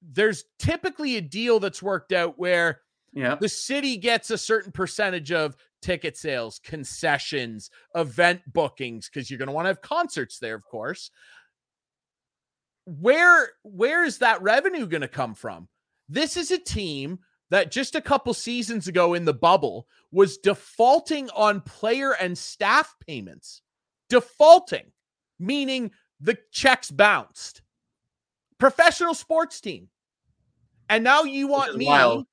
There's typically a deal that's worked out where yeah. the city gets a certain percentage of ticket sales, concessions, event bookings, because you're going to want to have concerts there, of course. Where, where is that revenue going to come from? This is a team that just a couple seasons ago in the bubble was defaulting on player and staff payments. Defaulting, meaning the checks bounced. Professional sports team. And now you want me wild.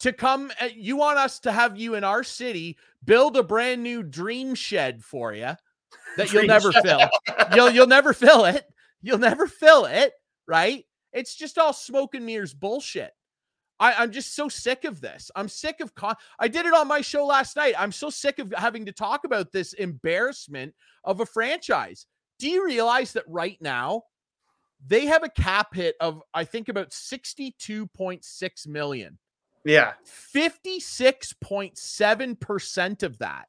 to come, you want us to have you in our city, build a brand new dream shed for you that you'll never fill. You'll, you'll never fill it. You'll never fill it, right? It's just all smoke and mirrors bullshit. I, I'm just so sick of this. I'm sick of... Con- I did it on my show last night. I'm so sick of having to talk about this embarrassment of a franchise. Do you realize that right now, they have a cap hit of, I think, about sixty-two point six million dollars? Yeah. fifty-six point seven percent of that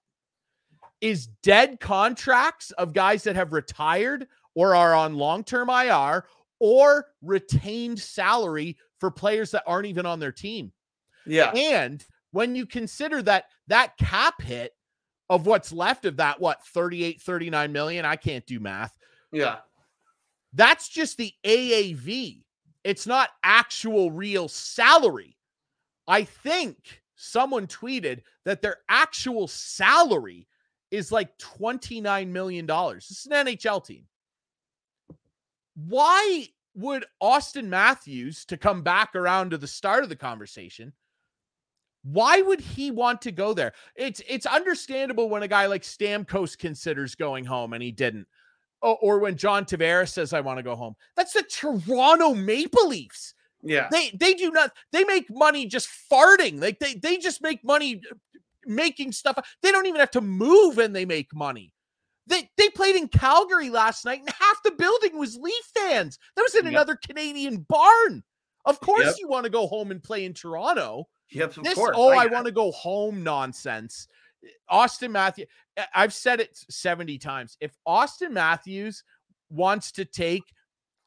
is dead contracts of guys that have retired or are on long-term I R, or retained salary for players that aren't even on their team. Yeah. And when you consider that that cap hit of what's left of that, what, thirty-eight, thirty-nine million? I can't do math. Yeah. That's just the A A V. It's not actual real salary. I think someone tweeted that their actual salary is like twenty-nine million dollars. This is an N H L team. Why would Austin Matthews, to come back around to the start of the conversation, why would he want to go there? It's it's understandable when a guy like Stamkos considers going home and he didn't. Or, or when John Tavares says, I want to go home. That's the Toronto Maple Leafs. Yeah. They they do not, they make money just farting. Like they they just make money making stuff. They don't even have to move and they make money. They they played in Calgary last night and half the building was Leaf fans. That was in yep. another Canadian barn. Of course yep. you want to go home and play in Toronto. Yep, of this, course. Oh, I, I want to go home nonsense. Austin Matthews, I've said it seventy times. If Austin Matthews wants to take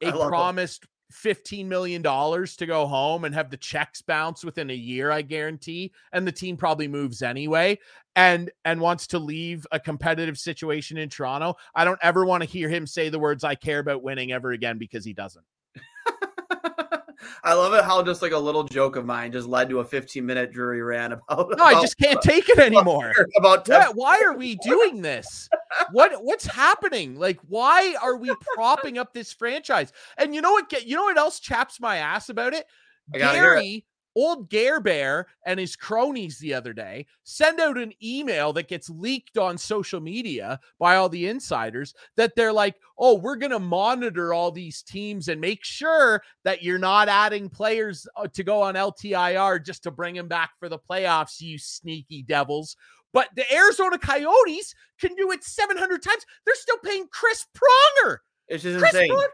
a promised fifteen million dollars to go home and have the checks bounce within a year, I guarantee, and the team probably moves anyway, and and wants to leave a competitive situation in Toronto, I don't ever want to hear him say the words, I care about winning, ever again, because he doesn't. I love it how just like a little joke of mine just led to a fifteen minute Drury rant about. No, I about, just can't take it anymore. About why, why are we doing this? What what's happening? Like, why are we propping up this franchise? And you know what? You know what else chaps my ass about it? Gary, old Gare Bear, and his cronies the other day send out an email that gets leaked on social media by all the insiders that they're like, oh, we're going to monitor all these teams and make sure that you're not adding players to go on L T I R just to bring them back for the playoffs, you sneaky devils. But the Arizona Coyotes can do it seven hundred times. They're still paying Chris Pronger. It's just Chris insane. Pronger-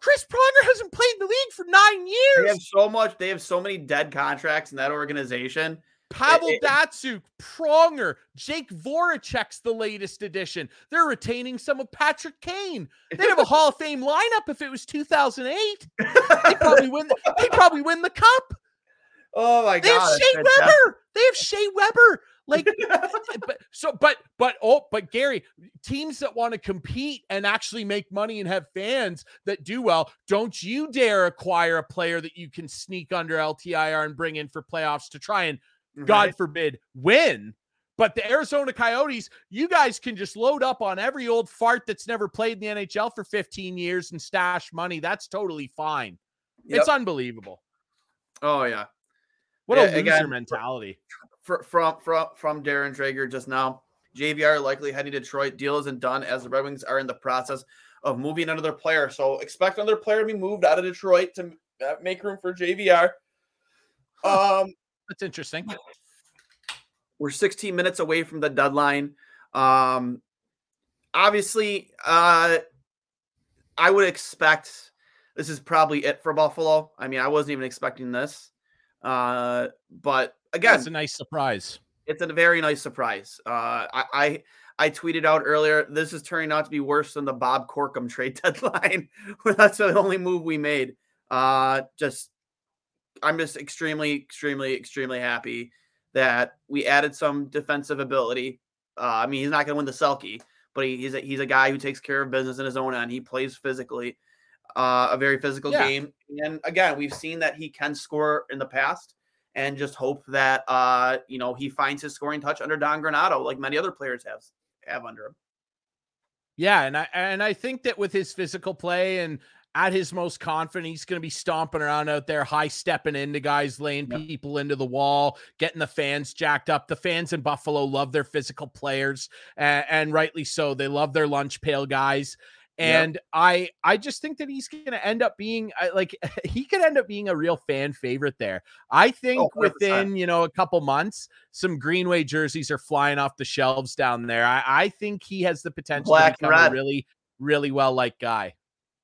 Chris Pronger hasn't played in the league for nine years. They have so much. They have so many dead contracts in that organization. Pavel it, it, Datsuk, Pronger, Jake Voracek's the latest addition. They're retaining some of Patrick Kane. They'd have a Hall of Fame lineup if it was two thousand eight. They probably win. They probably win the cup. Oh my they god! They have Shea Weber. Tough. They have Shea Weber. Like, but so, but, but, oh, but Gary, teams that want to compete and actually make money and have fans that do well, don't you dare acquire a player that you can sneak under L T I R and bring in for playoffs to try and, right. God forbid, win. But the Arizona Coyotes, you guys can just load up on every old fart that's never played in the N H L for fifteen years and stash money. That's totally fine. Yep. It's unbelievable. Oh, yeah. What a yeah, loser again, mentality. From from from Darren Traeger just now, J V R likely heading to Detroit. Deal isn't done as the Red Wings are in the process of moving another player. So expect another player to be moved out of Detroit to make room for J V R. Um, That's interesting. We're sixteen minutes away from the deadline. Um, obviously, uh, I would expect this is probably it for Buffalo. I mean, I wasn't even expecting this, uh, but. Again, it's a nice surprise. It's a very nice surprise. Uh, I, I I tweeted out earlier, this is turning out to be worse than the Bob Corkum trade deadline. That's the only move we made. Uh, just I'm just extremely, extremely, extremely happy that we added some defensive ability. Uh, I mean, he's not going to win the Selke, but he, he's, a, he's a guy who takes care of business in his own end. He plays physically, uh, a very physical yeah. game. And again, we've seen that he can score in the past. And just hope that, uh, you know, he finds his scoring touch under Don Granato, like many other players have have under him. Yeah, and I and I think that with his physical play and at his most confident, he's going to be stomping around out there, high-stepping into guys, laying yep. people into the wall, getting the fans jacked up. The fans in Buffalo love their physical players, and, and rightly so. They love their lunch pail guys. And yep. I, I just think that he's going to end up being like, he could end up being a real fan favorite there. I think oh, within, you know, a couple months, some Greenway jerseys are flying off the shelves down there. I, I think he has the potential black to become a really, really well-liked guy.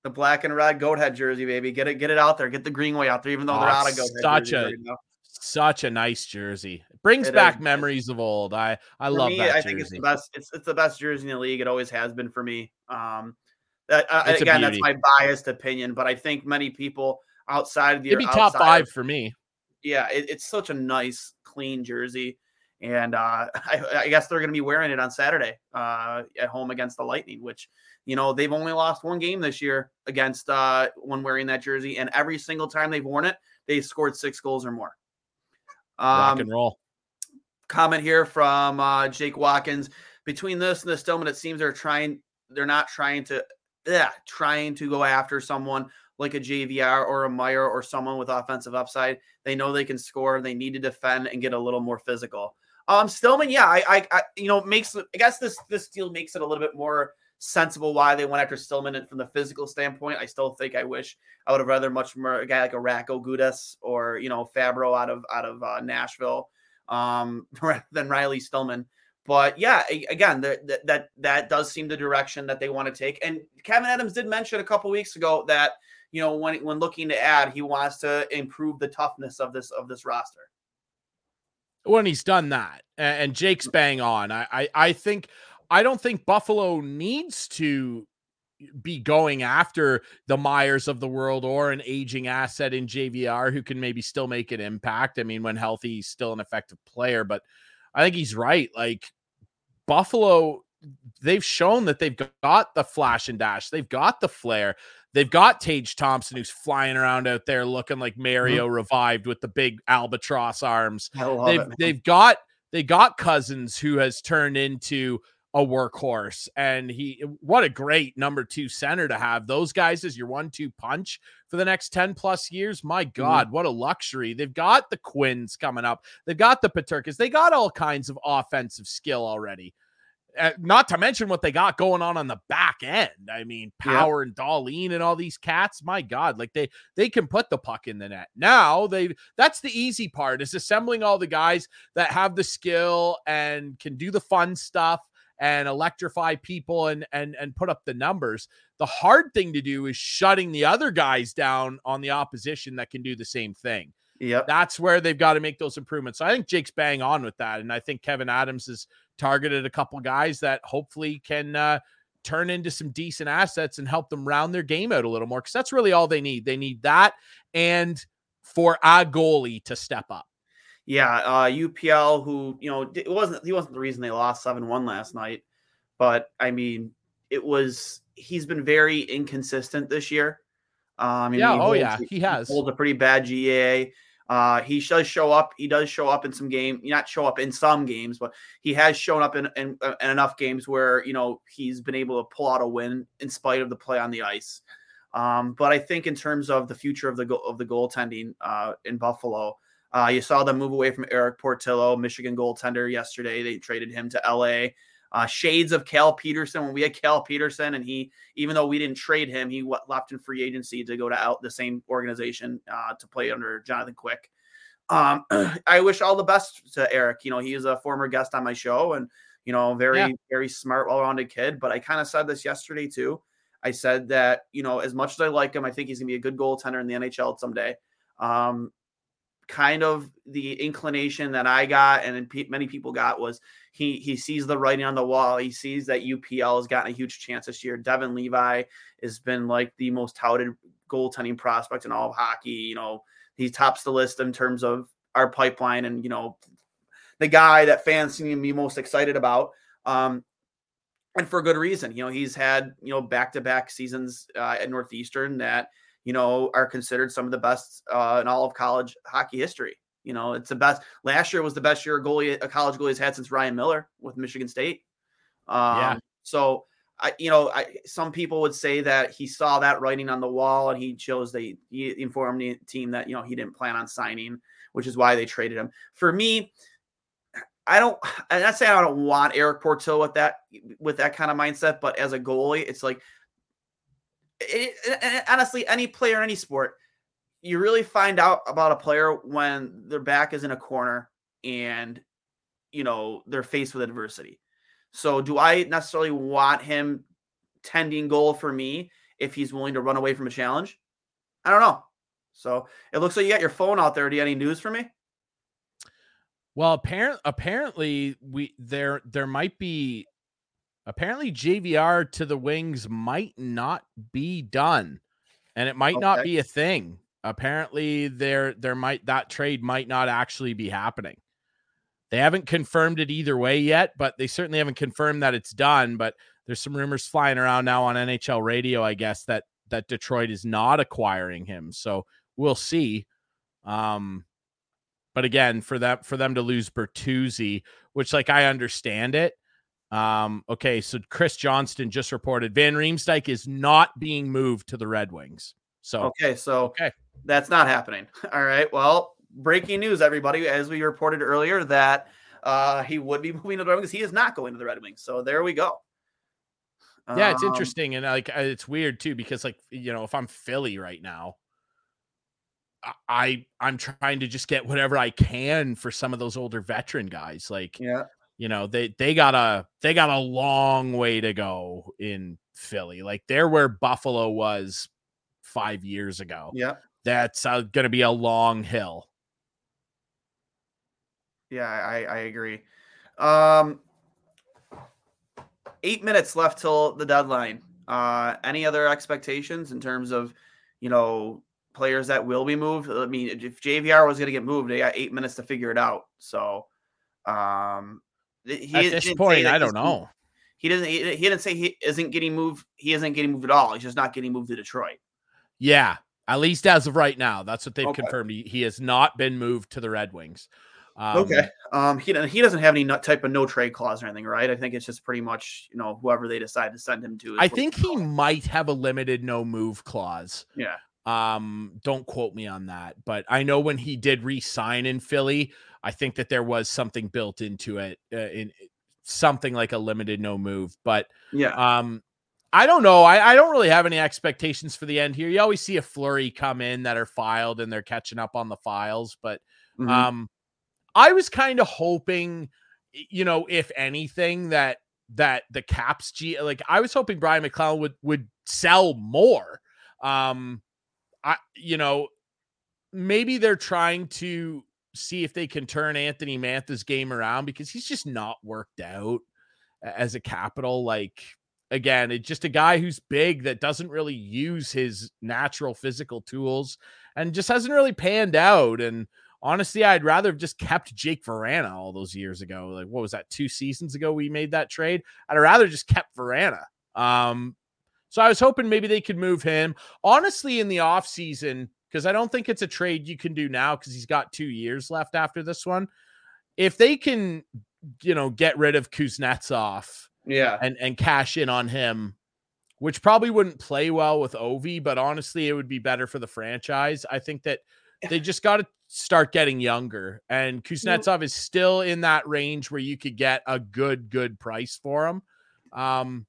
The black and red goat head jersey, baby. Get it, get it out there. Get the Greenway out there, even though oh, they're out of goat such head jerseys. A, such a nice jersey. It brings it back is. memories of old. I, I for love me, that jersey. I think it's the best. It's, it's the best jersey in the league. It always has been for me. Um, That, uh, again, that's my biased opinion, but I think many people outside of the it'd be outside, top five for me. Yeah, it, it's such a nice, clean jersey, And uh, I, I guess they're going to be wearing it on Saturday uh, at home against the Lightning, which, you know, they've only lost one game this year against uh, one wearing that jersey. And every single time they've worn it, they scored six goals or more. Um, Rock and roll. Comment here from uh, Jake Watkins. Between this and the Stillman, it seems they're trying, they're not trying to, yeah, trying to go after someone like a J V R or a Meyer or someone with offensive upside. They know they can score. They need to defend and get a little more physical. Um, Stillman, yeah, I, I, I you know, makes, I guess this, this deal makes it a little bit more sensible why they went after Stillman from the physical standpoint. I still think I wish I would have rather much more a guy like a Racco Gudas or, you know, Fabro out of, out of uh, Nashville um, than Riley Stillman. But yeah, again, that that that does seem the direction that they want to take. And Kevin Adams did mention a couple weeks ago that, you know, when when looking to add, he wants to improve the toughness of this of this roster. When he's done that, and Jake's bang on, I I, I think I don't think Buffalo needs to be going after the Myers of the world or an aging asset in J V R who can maybe still make an impact. I mean, when healthy, he's still an effective player, but I think he's right. Like Buffalo, they've shown that they've got the flash and dash. They've got the flair. They've got Tage Thompson, who's flying around out there looking like Mario mm-hmm. revived with the big albatross arms. They've, it, they've got they got Cousins, who has turned into a workhorse. And he, what a great number two center to have. Those guys as your one, two punch for the next ten plus years. My God, mm-hmm. what a luxury. They've got the Quins coming up. They've got the Peterkas. They got all kinds of offensive skill already. Uh, not to mention what they got going on on the back end. I mean, Power yeah. and Dahlin and all these cats, my God, like they, they can put the puck in the net. Now they, that's the easy part, is assembling all the guys that have the skill and can do the fun stuff and electrify people and, and, and put up the numbers. The hard thing to do is shutting the other guys down on the opposition that can do the same thing. Yeah. That's where they've got to make those improvements. So I think Jake's bang on with that. And I think Kevin Adams has targeted a couple guys that hopefully can uh, turn into some decent assets and help them round their game out a little more. Cause that's really all they need. They need that. And for a goalie to step up. Yeah, uh, U P L, who, you know, it wasn't he wasn't the reason they lost seven one last night, but I mean, it was he's been very inconsistent this year. Um, yeah, oh yeah, he, he has holds a pretty bad G A A. Uh, he does show up. He does show up in some game, not show up in some games, but he has shown up in, in, in enough games where, you know, he's been able to pull out a win in spite of the play on the ice. Um, but I think in terms of the future of the go- of the goaltending uh, in Buffalo. Uh, you saw them move away from Eric Portillo, Michigan goaltender, yesterday. They traded him to L A. Uh, shades of Cal Peterson. When we had Cal Peterson, and he, even though we didn't trade him, he w- left in free agency to go to out the same organization uh, to play under Jonathan Quick. Um, I wish all the best to Eric. You know, he is a former guest on my show, and you know, very yeah. very smart, well-rounded kid. But I kind of said this yesterday too. I said that, you know, as much as I like him, I think he's gonna be a good goaltender in the N H L someday. Um, kind of the inclination that I got and many people got was he he sees the writing on the wall. He sees that U P L has gotten a huge chance this year. Devin Levi has been like the most touted goaltending prospect in all of hockey. You know, he tops the list in terms of our pipeline and, you know, the guy that fans seem to be most excited about. Um, and for good reason. You know, he's had, you know, back-to-back seasons uh, at Northeastern that, you know, are considered some of the best uh, in all of college hockey history. You know, it's the best. Last year was the best year a goalie, a college goalie's had since Ryan Miller with Michigan State. Um, yeah. So, I, you know, I, some people would say that he saw that writing on the wall and he chose the he informed the team that, you know, he didn't plan on signing, which is why they traded him. For me, I don't. I'm not saying I don't want Eric Portillo with that with that kind of mindset, but as a goalie, it's like. It, and honestly, any player, any sport, you really find out about a player when their back is in a corner and, you know, they're faced with adversity. So do I necessarily want him tending goal for me if he's willing to run away from a challenge? I don't know. So it looks like you got your phone out there. Do you have any news for me? Well, apparently, apparently we there there might be. Apparently J V R to the wings might not be done and it might okay. not be a thing. Apparently there, there might, that trade might not actually be happening. They haven't confirmed it either way yet, but they certainly haven't confirmed that it's done. But there's some rumors flying around now on N H L radio, I guess, that that Detroit is not acquiring him. So we'll see. Um, but again, for that, for them to lose Bertuzzi, which, like, I understand it. Um, okay, so Chris Johnston just reported Van Riemsdyk is not being moved to the Red Wings. So okay, so okay. That's not happening. All right, well, breaking news, everybody, as we reported earlier, that uh, he would be moving to the Red Wings. He is not going to the Red Wings. So there we go. Yeah, it's um, interesting, and like it's weird too, because like you know, if I'm Philly right now, I I'm trying to just get whatever I can for some of those older veteran guys. Like yeah. You know, they, they got a, they got a long way to go in Philly. Like they're where Buffalo was five years ago. Yeah. That's uh, going to be a long hill. Yeah, I, I agree. Um, eight minutes left till the deadline. Uh, any other expectations in terms of, you know, players that will be moved? I mean, if J V R was going to get moved, they got eight minutes to figure it out. So, um, He at this point, I don't know. He doesn't. He, he didn't say he isn't getting moved. He isn't getting moved at all. He's just not getting moved to Detroit. Yeah, at least as of right now, that's what they've okay. confirmed. He, he has not been moved to the Red Wings. Um, okay. Um. He he doesn't have any type of no trade clause or anything, right? I think it's just pretty much you know whoever they decide to send him to. I think he might have a limited no move clause. Yeah. Um. Don't quote me on that, but I know when he did re-sign in Philly, I think that there was something built into it uh, in something like a limited no move, but yeah. Um, I don't know. I, I don't really have any expectations for the end here. You always see a flurry come in that are filed and they're catching up on the files. But mm-hmm. um, I was kind of hoping, you know, if anything that, that the Caps G like I was hoping Brian McClellan would, would sell more. Um, I, you know, maybe they're trying to see if they can turn Anthony Mantha's game around because he's just not worked out as a Capital. Like, again, it's just a guy who's big that doesn't really use his natural physical tools and just hasn't really panned out. And honestly, I'd rather have just kept Jake Verana all those years ago. Like, what was that? Two seasons ago, we made that trade. I'd rather just kept Verana. Um, so I was hoping maybe they could move him. Honestly, in the off season, because I don't think it's a trade you can do now because he's got two years left after this one. If they can, you know, get rid of Kuznetsov yeah, and, and cash in on him, which probably wouldn't play well with Ovi, but honestly, it would be better for the franchise. I think that they just got to start getting younger. And Kuznetsov is still in that range where you could get a good, good price for him. Um,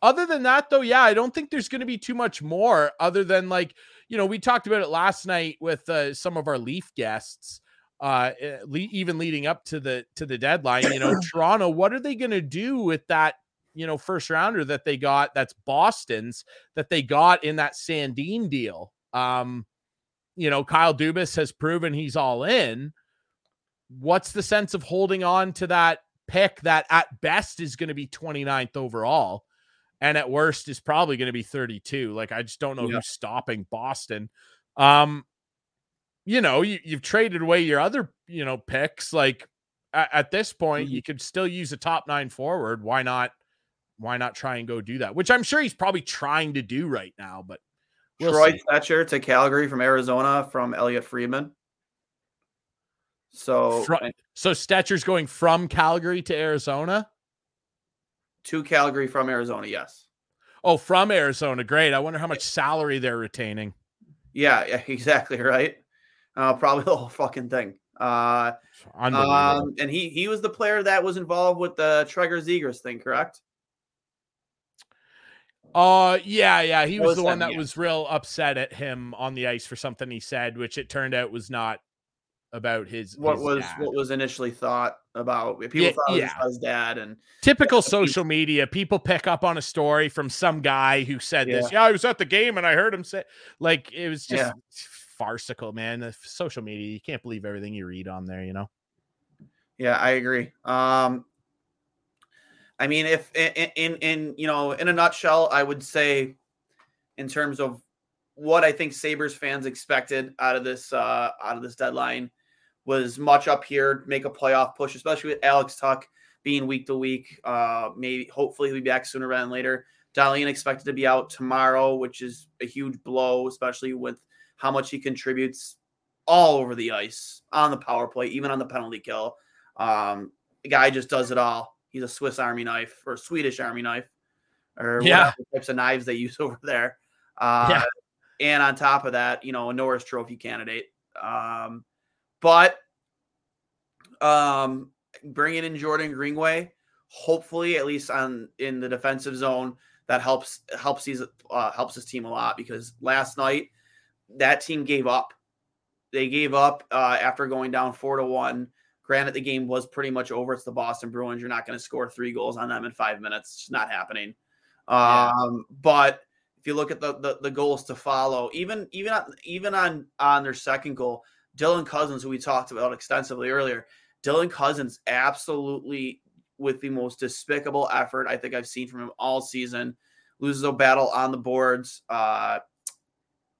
other than that, though, yeah, I don't think there's going to be too much more other than like, you know, we talked about it last night with uh, some of our Leaf guests, uh, le- even leading up to the to the deadline. You know, Toronto, what are they going to do with that, you know, first rounder that they got? That's Boston's that they got in that Sandin deal. Um, you know, Kyle Dubas has proven he's all in. What's the sense of holding on to that pick that at best is going to be twenty-ninth overall? And at worst is probably going to be thirty-two. Like, I just don't know yeah. who's stopping Boston. Um, you know, you, you've traded away your other, you know, picks. Like at, at this point, mm-hmm. you could still use a top nine forward. Why not? Why not try and go do that? Which I'm sure he's probably trying to do right now. But we'll Troy see. Thatcher to Calgary from Arizona from Elliot Friedman. So, Fr- so Stetcher's going from Calgary to Arizona. To Calgary from Arizona, yes. Oh, from Arizona. Great. I wonder how much salary they're retaining. Yeah, yeah exactly, right? Uh, probably the whole fucking thing. Uh, Unbelievable. Um, and he he was the player that was involved with the Traeger-Zegers thing, correct? Uh, yeah, yeah. He was, was the one that yeah. was real upset at him on the ice for something he said, which it turned out was not about his what his was dad. What was initially thought about people yeah, thought it was yeah. his dad and typical social media people pick up on a story from some guy who said yeah. this yeah I was at the game and I heard him say like it was just yeah. farcical, man. The social media, you can't believe everything you read on there, you know. Yeah, I agree. um I mean, if in in, in you know in a nutshell, I would say in terms of what I think Sabres fans expected out of this uh out of this deadline was much up here, make a playoff push, especially with Alex Tuck being week to week. Uh, maybe hopefully he'll be back sooner rather than later. Dahlin expected to be out tomorrow, which is a huge blow, especially with how much he contributes all over the ice, on the power play, even on the penalty kill. Um, the guy just does it all. He's a Swiss Army knife or Swedish Army knife or yeah. whatever types of knives they use over there. Uh, yeah. And on top of that, you know, a Norris Trophy candidate. Um, but um, bringing in Jordan Greenway, hopefully, at least on in the defensive zone, that helps helps these uh, helps his team a lot, because last night that team gave up. They gave up uh, after going down four to one. Granted, the game was pretty much over. It's the Boston Bruins. You're not going to score three goals on them in five minutes. It's not happening. Yeah. Um, but if you look at the, the the goals to follow, even even on, even on on their second goal, Dylan Cousins, who we talked about extensively earlier, Dylan Cousins absolutely, with the most despicable effort I think I've seen from him all season, loses a battle on the boards. Uh,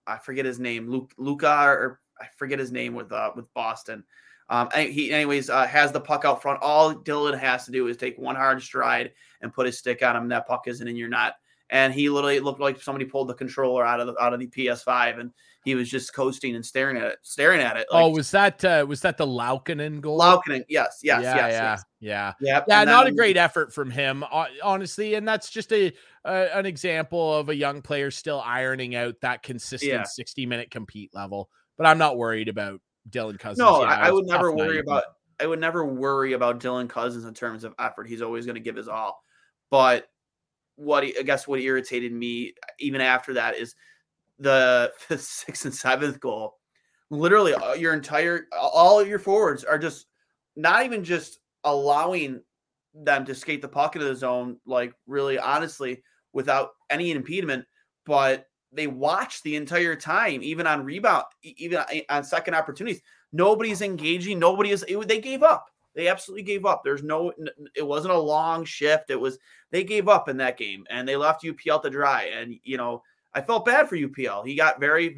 I forget his name, Luke, Luca, or I forget his name with uh, with Boston. Um, he, anyways, uh, has the puck out front. All Dylan has to do is take one hard stride and put his stick on him. That puck isn't in your net. And he literally looked like somebody pulled the controller out of the, out of the P S five, and he was just coasting and staring at it, staring at it. Like, oh, was that uh, was that the Laukkanen goal? Laukkanen, yes, yes, yeah, yes, yeah, yes. yeah, yep. yeah. Not then, a great effort from him, honestly. And that's just a uh, an example of a young player still ironing out that consistent sixty-minute yeah. compete level. But I'm not worried about Dylan Cousins. No, yeah, I, I would never worry night. about. I would never worry about Dylan Cousins in terms of effort. He's always going to give his all, but. What I guess what irritated me even after that is the fifth, sixth, and seventh goal. Literally, your entire all of your forwards are just not even just allowing them to skate the puck into the zone, like really honestly, without any impediment. But they watch the entire time, even on rebound, even on second opportunities. Nobody's engaging. Nobody is. It, they gave up. They absolutely gave up. There's no, it wasn't a long shift. It was, they gave up in that game and they left U P L to dry. And, you know, I felt bad for U P L. He got very,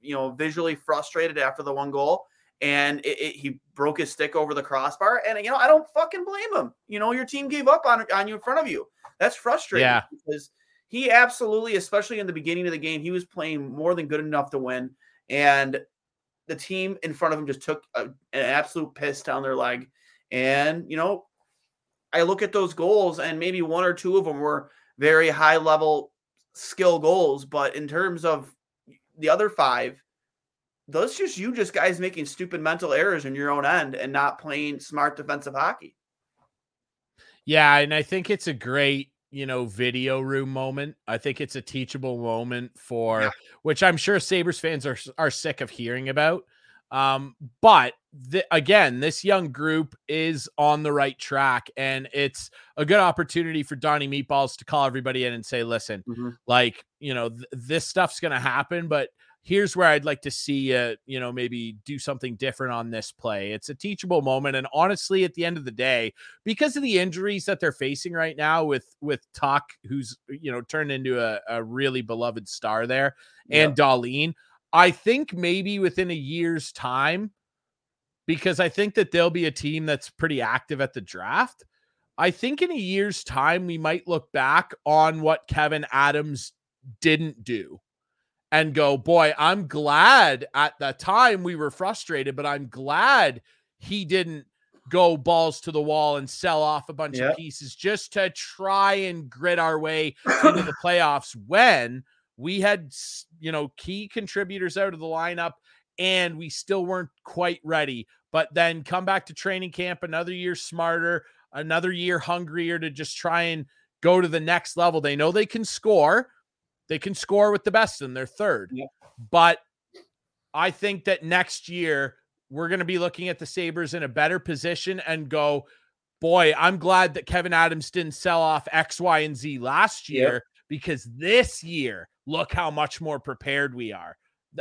you know, visually frustrated after the one goal, and it, it, he broke his stick over the crossbar. And, you know, I don't fucking blame him. You know, your team gave up on, on you in front of you. That's frustrating yeah. because he absolutely, especially in the beginning of the game, he was playing more than good enough to win. And the team in front of him just took a, an absolute piss down their leg. And, you know, I look at those goals and maybe one or two of them were very high level skill goals. But in terms of the other five, those just you just guys making stupid mental errors in your own end and not playing smart defensive hockey. Yeah. And I think it's a great, you know, video room moment. I think it's a teachable moment for yeah. which I'm sure Sabres fans are, are sick of hearing about. Um, but th- again, this young group is on the right track, and it's a good opportunity for Donnie Meatballs to call everybody in and say, listen, mm-hmm. like, you know, th- this stuff's going to happen, but here's where I'd like to see, uh, you know, maybe do something different on this play. It's a teachable moment. And honestly, at the end of the day, because of the injuries that they're facing right now with, with Tuck, who's, you know, turned into a, a really beloved star there yep. and Dahlin, I think maybe within a year's time, because I think that there'll be a team that's pretty active at the draft. I think in a year's time, we might look back on what Kevin Adams didn't do and go, boy, I'm glad at that time we were frustrated, but I'm glad he didn't go balls to the wall and sell off a bunch yep. of pieces just to try and grit our way into the playoffs when we had, you know, key contributors out of the lineup and we still weren't quite ready, but then come back to training camp another year smarter, another year hungrier to just try and go to the next level. They know they can score. They can score with the best in their third. Yeah. But I think that next year we're going to be looking at the Sabres in a better position and go, boy, I'm glad that Kevin Adams didn't sell off X, Y, and Z last year yeah. because this year, look how much more prepared we are.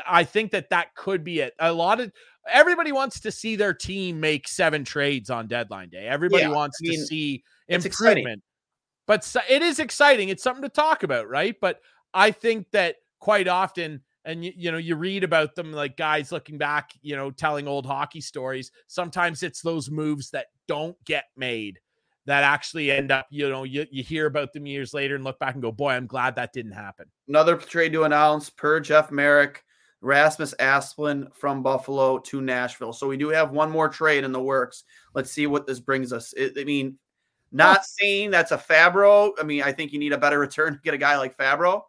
I think that that could be it. A lot of everybody wants to see their team make seven trades on deadline day. Everybody yeah, wants I mean, to see improvement, but so, it is exciting. It's something to talk about, right? But I think that quite often And, you, you know, you read about them, like guys looking back, you know, telling old hockey stories. Sometimes it's those moves that don't get made that actually end up, you know, you, you hear about them years later and look back and go, boy, I'm glad that didn't happen. Another trade to announce per Jeff Merrick, Rasmus Asplund from Buffalo to Nashville. So we do have one more trade in the works. Let's see what this brings us. It, I mean, not saying that's a Fabro. I mean, I think you need a better return to get a guy like Fabro.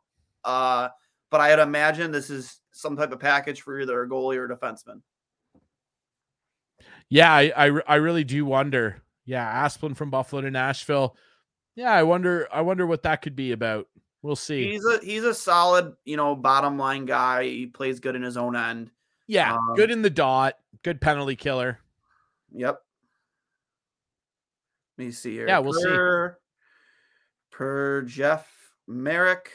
Uh, but I'd imagine this is some type of package for either a goalie or a defenseman. Yeah, I, I, I really do wonder. Yeah, Asplund from Buffalo to Nashville. Yeah, I wonder I wonder what that could be about. We'll see. He's a he's a solid, you know, bottom line guy. He plays good in his own end. Yeah, um, good in the dot. Good penalty killer. Yep. Let me see here. Yeah, we'll per, see. Per Jeff Merrick,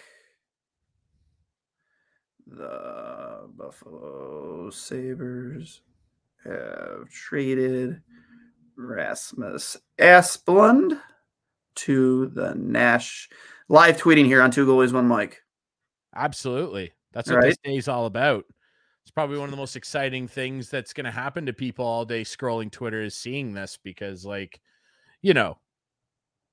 the Buffalo Sabres have traded Rasmus Asplund to the Nash. Live tweeting here on Two Goalies, One Mike. Absolutely. That's what right. This day's all about. It's probably one of the most exciting things that's going to happen to people all day scrolling Twitter is seeing this, because, like, you know,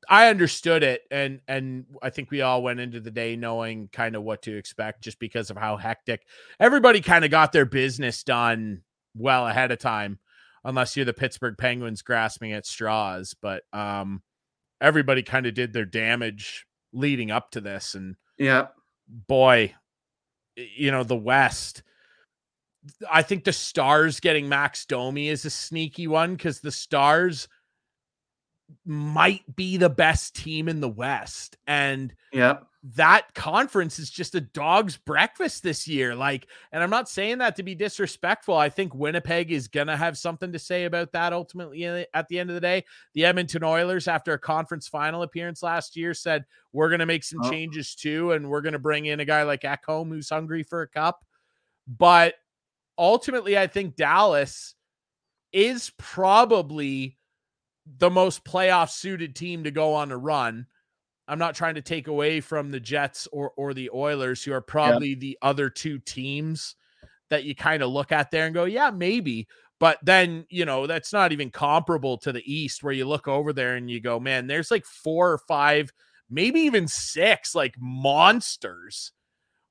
I understood it. And, and I think we all went into the day knowing kind of what to expect, just because of how hectic everybody kind of got their business done well ahead of time, unless you're the Pittsburgh Penguins grasping at straws. But um, everybody kind of did their damage leading up to this. And yeah, boy, you know, the West, I think the Stars getting Max Domi is a sneaky one, because the Stars might be the best team in the West. And yeah, that conference is just a dog's breakfast this year. Like, and I'm not saying that to be disrespectful. I think Winnipeg is going to have something to say about that ultimately at the end of the day. The Edmonton Oilers, after a conference final appearance last year, said, we're going to make some oh. changes too. And we're going to bring in a guy like Ekholm who's hungry for a cup. But ultimately, I think Dallas is probably the most playoff suited team to go on a run. I'm not trying to take away from the Jets or, or the Oilers, who are probably yeah. the other two teams that you kind of look at there and go, yeah, maybe. But then, you know, that's not even comparable to the East, where you look over there and you go, man, there's like four or five, maybe even six, like monsters,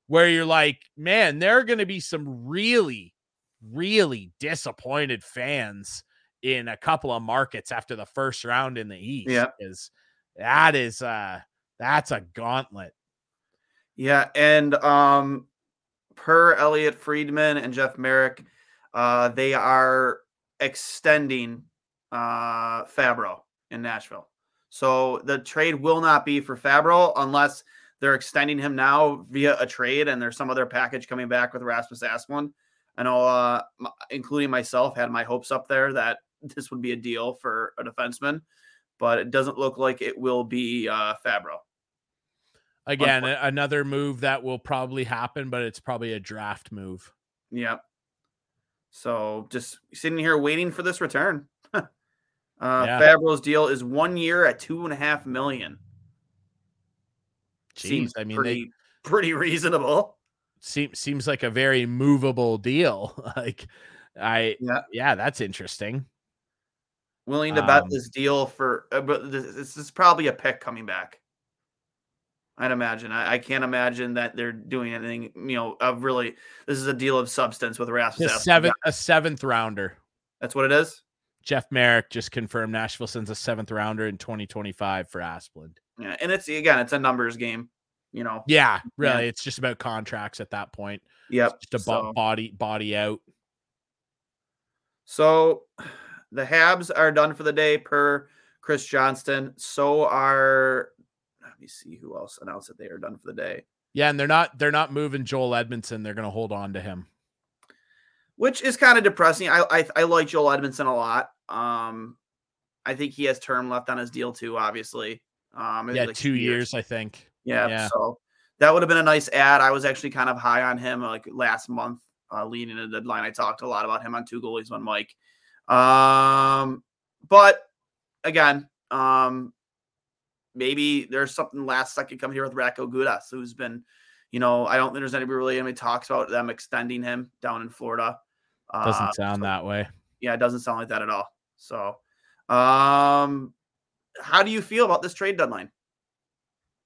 where you're like, man, there are going to be some really, really disappointed fans in a couple of markets after the first round in the East. Yeah. Because that is uh that's a gauntlet. Yeah, and um per Elliot Friedman and Jeff Merrick, uh they are extending uh Fabro in Nashville. So the trade will not be for Fabro unless they're extending him now via a trade, and there's some other package coming back with Rasmus Asplund. I know uh including myself had my hopes up there that this would be a deal for a defenseman, but it doesn't look like it will be uh, Fabro. Again, another move that will probably happen, but it's probably a draft move. Yep. So just sitting here waiting for this return. uh, yeah. Fabro's deal is one year at two and a half million. Jeez, seems I mean, pretty, they, pretty reasonable. Seems seems like a very movable deal. like I, yeah. yeah, that's interesting. Willing to bet um, this deal for uh, but this, this is probably a pick coming back. I'd imagine. I, I can't imagine that they're doing anything, you know, of really. This is a deal of substance with Rasmus. A seventh, a seventh rounder. That's what it is. Jeff Merrick just confirmed Nashville sends a seventh rounder in twenty twenty-five for Asplund. Yeah, and it's again, it's a numbers game, you know. Yeah, really, yeah. It's just about contracts at that point. Yep, it's just a so. body body out. So. The Habs are done for the day per Chris Johnston. So are, let me see who else announced that they are done for the day. Yeah, and they're not they're not moving Joel Edmondson. They're going to hold on to him, which is kind of depressing. I, I I like Joel Edmondson a lot. Um, I think he has term left on his deal too. Obviously, um, yeah, like two, two years, years I think. Yeah, yeah, so that would have been a nice add. I was actually kind of high on him like last month, uh, leading into the deadline. I talked a lot about him on Two Goalies, One Mike. Um, but again, um, maybe there's something last second coming here with Ratko Gudas, who's been, You know, I don't think there's anybody really anybody talks about them extending him down in Florida. Uh, doesn't sound so, that way. Yeah, it doesn't sound like that at all. So, um, how do you feel about this trade deadline?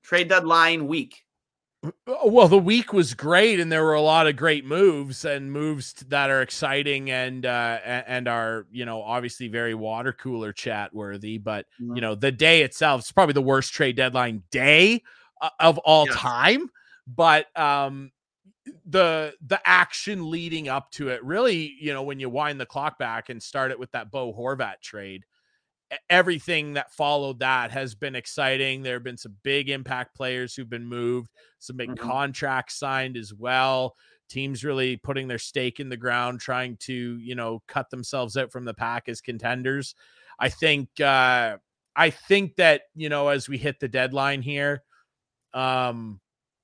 Trade deadline week. Well, the week was great, and there were a lot of great moves and moves that are exciting and uh, and are, you know, obviously very water cooler chat worthy. But, mm-hmm. you know, the day itself is probably the worst trade deadline day of all yes. time. But um, the the action leading up to it, really, you know, when you wind the clock back and start it with that Bo Horvat trade, everything that followed that has been exciting. There have been some big impact players who've been moved, some big mm-hmm. contracts signed as well. Teams really putting their stake in the ground, trying to, you know, cut themselves out from the pack as contenders. I think, uh, I think that, you know, as we hit the deadline here, um,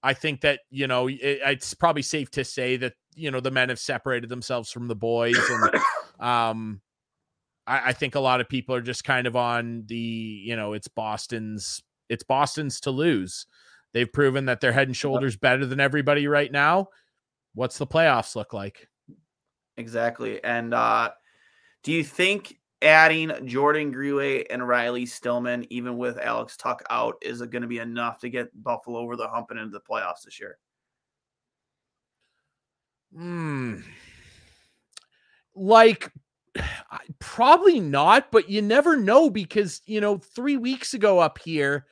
I think that, you know, it, it's probably safe to say that, you know, the men have separated themselves from the boys. And, um, I think a lot of people are just kind of on the, you know, it's Boston's, it's Boston's to lose. They've proven that they're head and shoulders better than everybody right now. What's the playoffs look like? Exactly. And uh, do you think adding Jordan Greenway and Riley Stillman, even with Alex Tuck out, is going to be enough to get Buffalo over the hump and into the playoffs this year? Hmm. Like, probably not, but you never know because, you know, three weeks ago up here,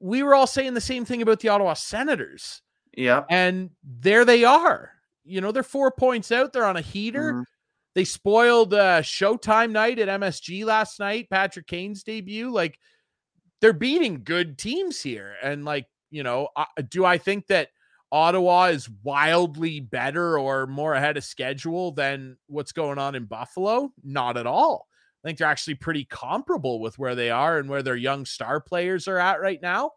we were all saying the same thing about the Ottawa Senators. Yeah. And there they are. You know, they're four points out. They're on a heater. Mm-hmm. They spoiled uh, Showtime night at M S G last night, Patrick Kane's debut. Like, they're beating good teams here. And, like, you know, uh, do I think that Ottawa is wildly better or more ahead of schedule than what's going on in Buffalo? Not at all. I think they're actually pretty comparable with where they are and where their young star players are at right now.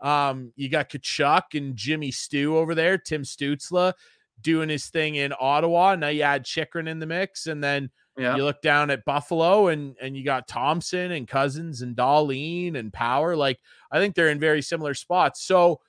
Um, you got Kachuk and Jimmy Stew over there, Tim Stutzla doing his thing in Ottawa. Now you add Chikrin in the mix, and then yeah. you look down at Buffalo and, and you got Thompson and Cousins and Dahlin and Power. Like, I think they're in very similar spots. So,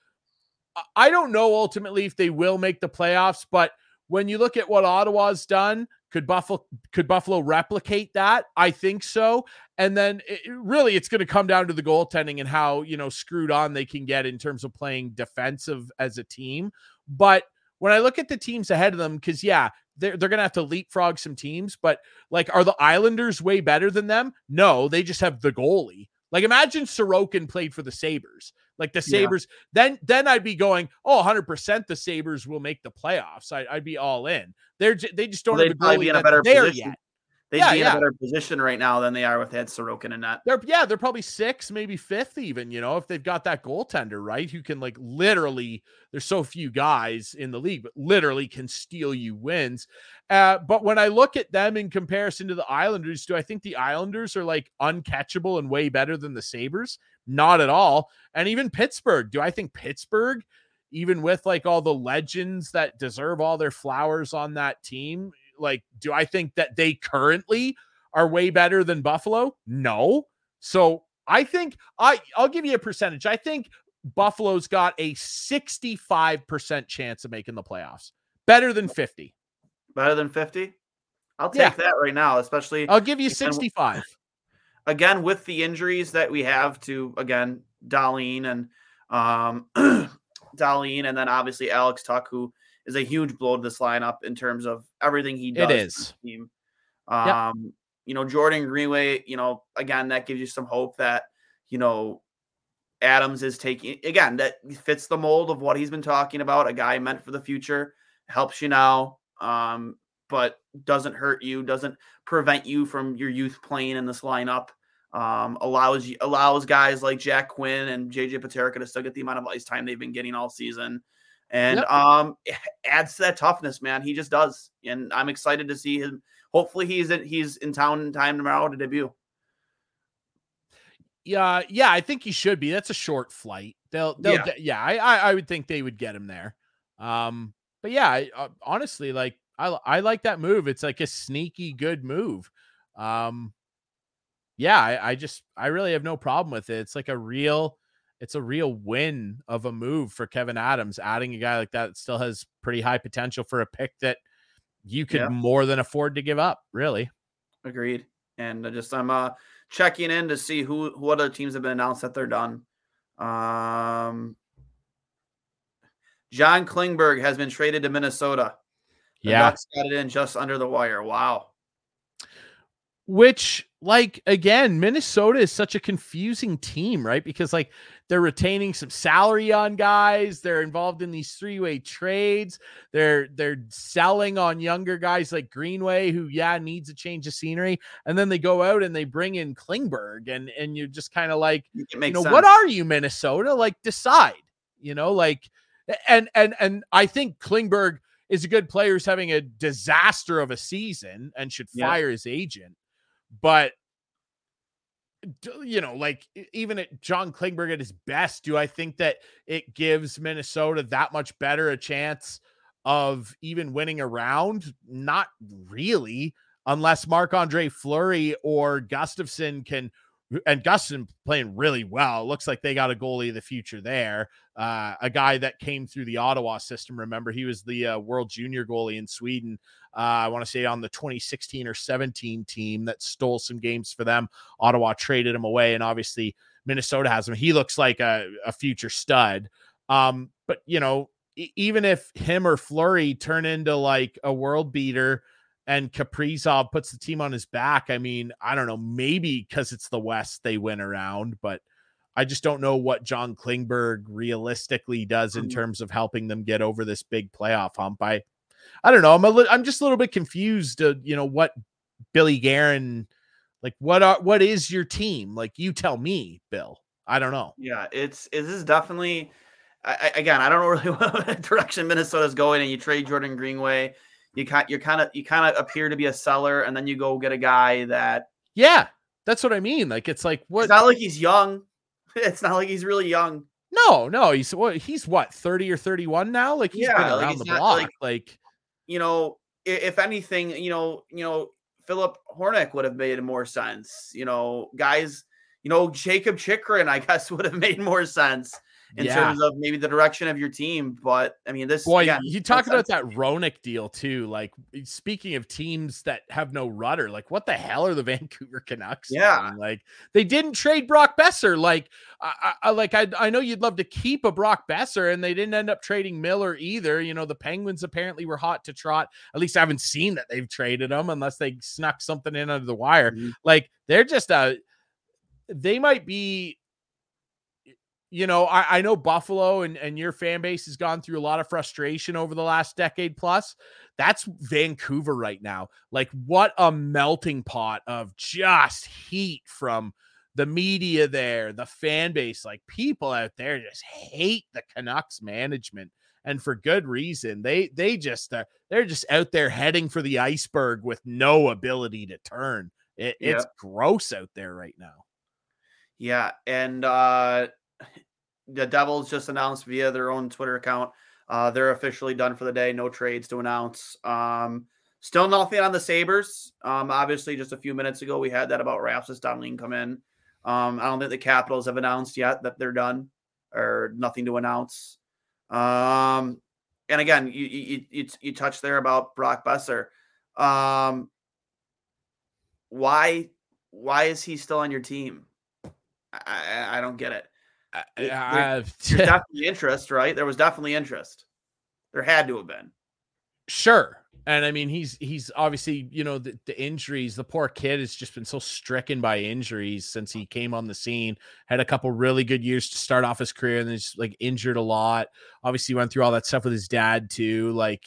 I don't know ultimately if they will make the playoffs, but when you look at what Ottawa's done, could Buffalo could Buffalo replicate that? I think so. And then it, really it's going to come down to the goaltending and how, you know, screwed on they can get in terms of playing defensive as a team. But when I look at the teams ahead of them, because, yeah, they're, they're going to have to leapfrog some teams, but, like, are the Islanders way better than them? No, they just have the goalie. Like, imagine Sorokin played for the Sabres. Like, the Sabres, yeah. then then I'd be going, oh, one hundred percent the Sabres will make the playoffs. I, I'd be all in. They're j- They just don't well, have probably be in a better position. They'd yeah, be in yeah. a better position right now than they are with had Sorokin and that. They're, yeah, they're probably sixth, maybe fifth even, you know, if they've got that goaltender, right, who can, like, literally, there's so few guys in the league, but literally can steal you wins. Uh, but when I look at them in comparison to the Islanders, do I think the Islanders are, like, uncatchable and way better than the Sabres? Not at all. And even Pittsburgh, do I think Pittsburgh, even with, like, all the legends that deserve all their flowers on that team, like, do I think that they currently are way better than Buffalo? No. So I think I, I'll give you a percentage. I think Buffalo's got a sixty-five percent chance of making the playoffs. Better than fifty. Better than fifty? I'll take yeah. that right now, especially. I'll give you sixty-five. Again, with the injuries that we have to, again, Dahlin and um, Dahlin, and then obviously Alex Tuck, who is a huge blow to this lineup in terms of everything he does. It is. Team. Um, yep. You know, Jordan Greenway, you know, again, that gives you some hope that, you know, Adams is taking, again, that fits the mold of what he's been talking about. A guy meant for the future, helps you now, um, but doesn't hurt you, doesn't prevent you from your youth playing in this lineup. Um, allows allows guys like Jack Quinn and J J Peterka to still get the amount of ice time they've been getting all season. And yep. um, adds to that toughness, man. He just does, and I'm excited to see him. Hopefully, he's in, he's in town in time tomorrow to debut. Yeah, yeah, I think he should be. That's a short flight. They'll, they'll, yeah, get, yeah I, I, I would think they would get him there. Um, but yeah, I, uh, honestly, like I, I like that move. It's like a sneaky good move. Um, yeah, I, I just, I really have no problem with it. It's like a real it's a real win of a move for Kevin Adams, adding a guy like that that still has pretty high potential for a pick that you could yeah. more than afford to give up, really. Agreed. And I just, I'm uh, checking in to see who, who other teams have been announced that they're done. Um, John Klingberg has been traded to Minnesota. The yeah. Ducks got it in just under the wire. Wow. Which, like, again, Minnesota is such a confusing team, right? Because, like, they're retaining some salary on guys. They're involved in these three-way trades. They're they're selling on younger guys like Greenway, who, yeah, needs a change of scenery. And then they go out and they bring in Klingberg. And, and you're just kind of like, you know, sense. What are you, Minnesota? Like, decide, you know, like, and and and I think Klingberg is a good player who's having a disaster of a season and should fire yeah. his agent. But, you know, like, even at John Klingberg at his best, do I think that it gives Minnesota that much better a chance of even winning a round? Not really, unless Marc-Andre Fleury or Gustafsson can, and Gustafsson playing really well. It looks like they got a goalie of the future there. Uh, a guy that came through the Ottawa system. Remember, he was the uh, world junior goalie in Sweden. Uh, I want to say on the twenty sixteen or seventeen team that stole some games for them. Ottawa traded him away, and obviously Minnesota has him. He looks like a, a future stud. Um, but, you know, e- even if him or Fleury turn into like a world beater and Kaprizov puts the team on his back, I mean, I don't know, maybe because it's the West they win around, but I just don't know what John Klingberg realistically does in terms of helping them get over this big playoff hump. I, I don't know. I'm a li- I'm just a little bit confused. Uh, you know, what Billy Guerin, like, what are, what is your team? Like, you tell me, Bill. I don't know. Yeah, it's, it is definitely, I, I, again, I don't know really what direction Minnesota's going, and you trade Jordan Greenway. You kind, you kind of, you kind of appear to be a seller, and then you go get a guy that. Yeah, that's what I mean. Like, it's like, what? It's not like he's young. It's not like he's really young. No, no, he's what? He's what, thirty or thirty-one now? Like, he's yeah, been around like the not, block. Like, like, you know, if anything, you know, you know, Philip Hornick would have made more sense. You know, guys, you know, Jacob Chikrin, I guess, would have made more sense. In yeah. terms of maybe the direction of your team. But I mean, this boy, again, you talk about that Roenick deal too. Like, speaking of teams that have no rudder, like, what the hell are the Vancouver Canucks? Yeah. Doing? Like, they didn't trade Brock Besser. Like, I, I like, I, I know you'd love to keep a Brock Besser, and they didn't end up trading Miller either. You know, the Penguins apparently were hot to trot. At least I haven't seen that they've traded them unless they snuck something in under the wire. Mm-hmm. Like, they're just, a, they might be, you know, I, I know Buffalo and, and your fan base has gone through a lot of frustration over the last decade plus. That's Vancouver right now. Like, what a melting pot of just heat from the media there, the fan base. Like, people out there just hate the Canucks management, and for good reason. They they just uh, they're just out there heading for the iceberg with no ability to turn. It, yeah. It's gross out there right now. Yeah, and uh the Devils just announced via their own Twitter account. Uh, they're officially done for the day. No trades to announce. Um, still nothing on the Sabres. Um, obviously, just a few minutes ago, we had that about Rasmus Dahlin come in. Um, I don't think the Capitals have announced yet that they're done or nothing to announce. Um, and again, you, you, you, you touched there about Brock Besser. Um, why, why is he still on your team? I, I don't get it. Uh, there, there's definitely interest, right? There was definitely interest. There had to have been. Sure. And I mean, he's, he's obviously, you know, the, the injuries, the poor kid has just been so stricken by injuries since he came on the scene, had a couple really good years to start off his career. And then just like injured a lot. Obviously went through all that stuff with his dad too. Like,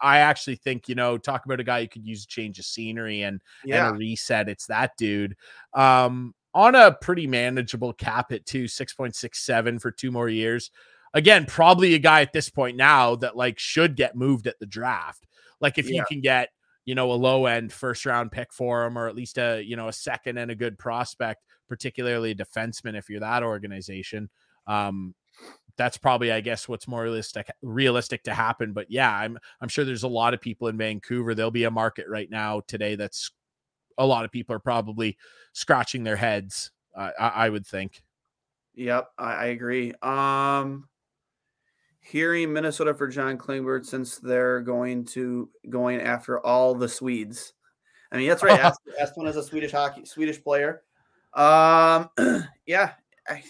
I actually think, you know, talk about a guy who could use a change of scenery and, yeah. and a reset. It's that dude. Um, On a pretty manageable cap at two, six point six seven for two more years. Again, probably a guy at this point now that like should get moved at the draft. Like, if yeah. you can get, you know, a low end first round pick for him, or at least a, you know, a second and a good prospect, particularly a defenseman, if you're that organization, um, that's probably, I guess, what's more realistic, realistic to happen. But yeah, I'm, I'm sure there's a lot of people in Vancouver. There'll be a market right now today that's, a lot of people are probably scratching their heads, uh, I, I would think. Yep, I, I agree. Um, hearing Minnesota for John Klingberg, since they're going to going after all the Swedes. I mean, that's right. Asp- Asplund is a Swedish hockey Swedish player. Um, yeah, I,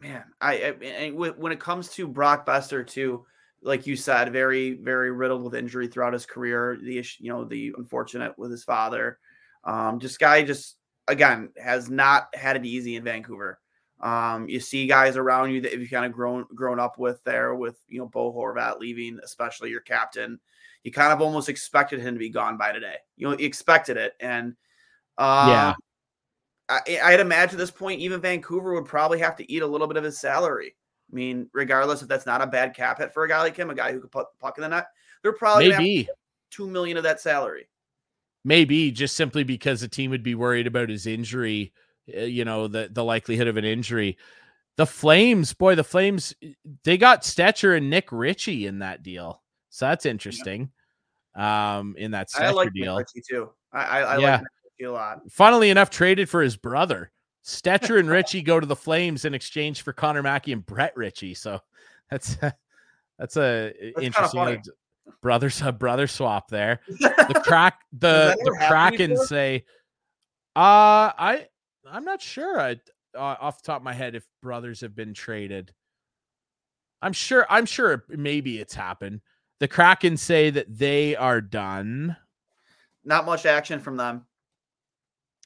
man, I, I when it comes to Brock Besser too, like you said, very very riddled with injury throughout his career. The issue, you know, the unfortunate with his father. Um, just guy just. Again, has not had it easy in Vancouver. Um, you see guys around you that you've kind of grown grown up with there with, you know, Bo Horvat leaving, especially your captain. You kind of almost expected him to be gone by today. You know, you expected it. And uh, yeah. I, I'd imagine at this point, even Vancouver would probably have to eat a little bit of his salary. I mean, regardless if that's not a bad cap hit for a guy like him, a guy who could put puck in the net, they're probably going to have two million dollars of that salary. Maybe just simply because the team would be worried about his injury, you know, the, the likelihood of an injury. The Flames, boy, the Flames, they got Stetcher and Nick Ritchie in that deal. So that's interesting. Yeah. Um, in that Stetcher I like deal. Nick Ritchie too. I, I, I yeah. like Nick Ritchie a lot. Funnily enough, traded for his brother. Stetcher and Ritchie go to the Flames in exchange for Connor Mackey and Brett Ritchie. So that's that's a that's interesting. Kind of Brothers, a brother swap there. The crack, the the Kraken say, uh, I I'm not sure. I uh, off the top of my head, if brothers have been traded, I'm sure. I'm sure maybe it's happened. The Kraken say that they are done. Not much action from them,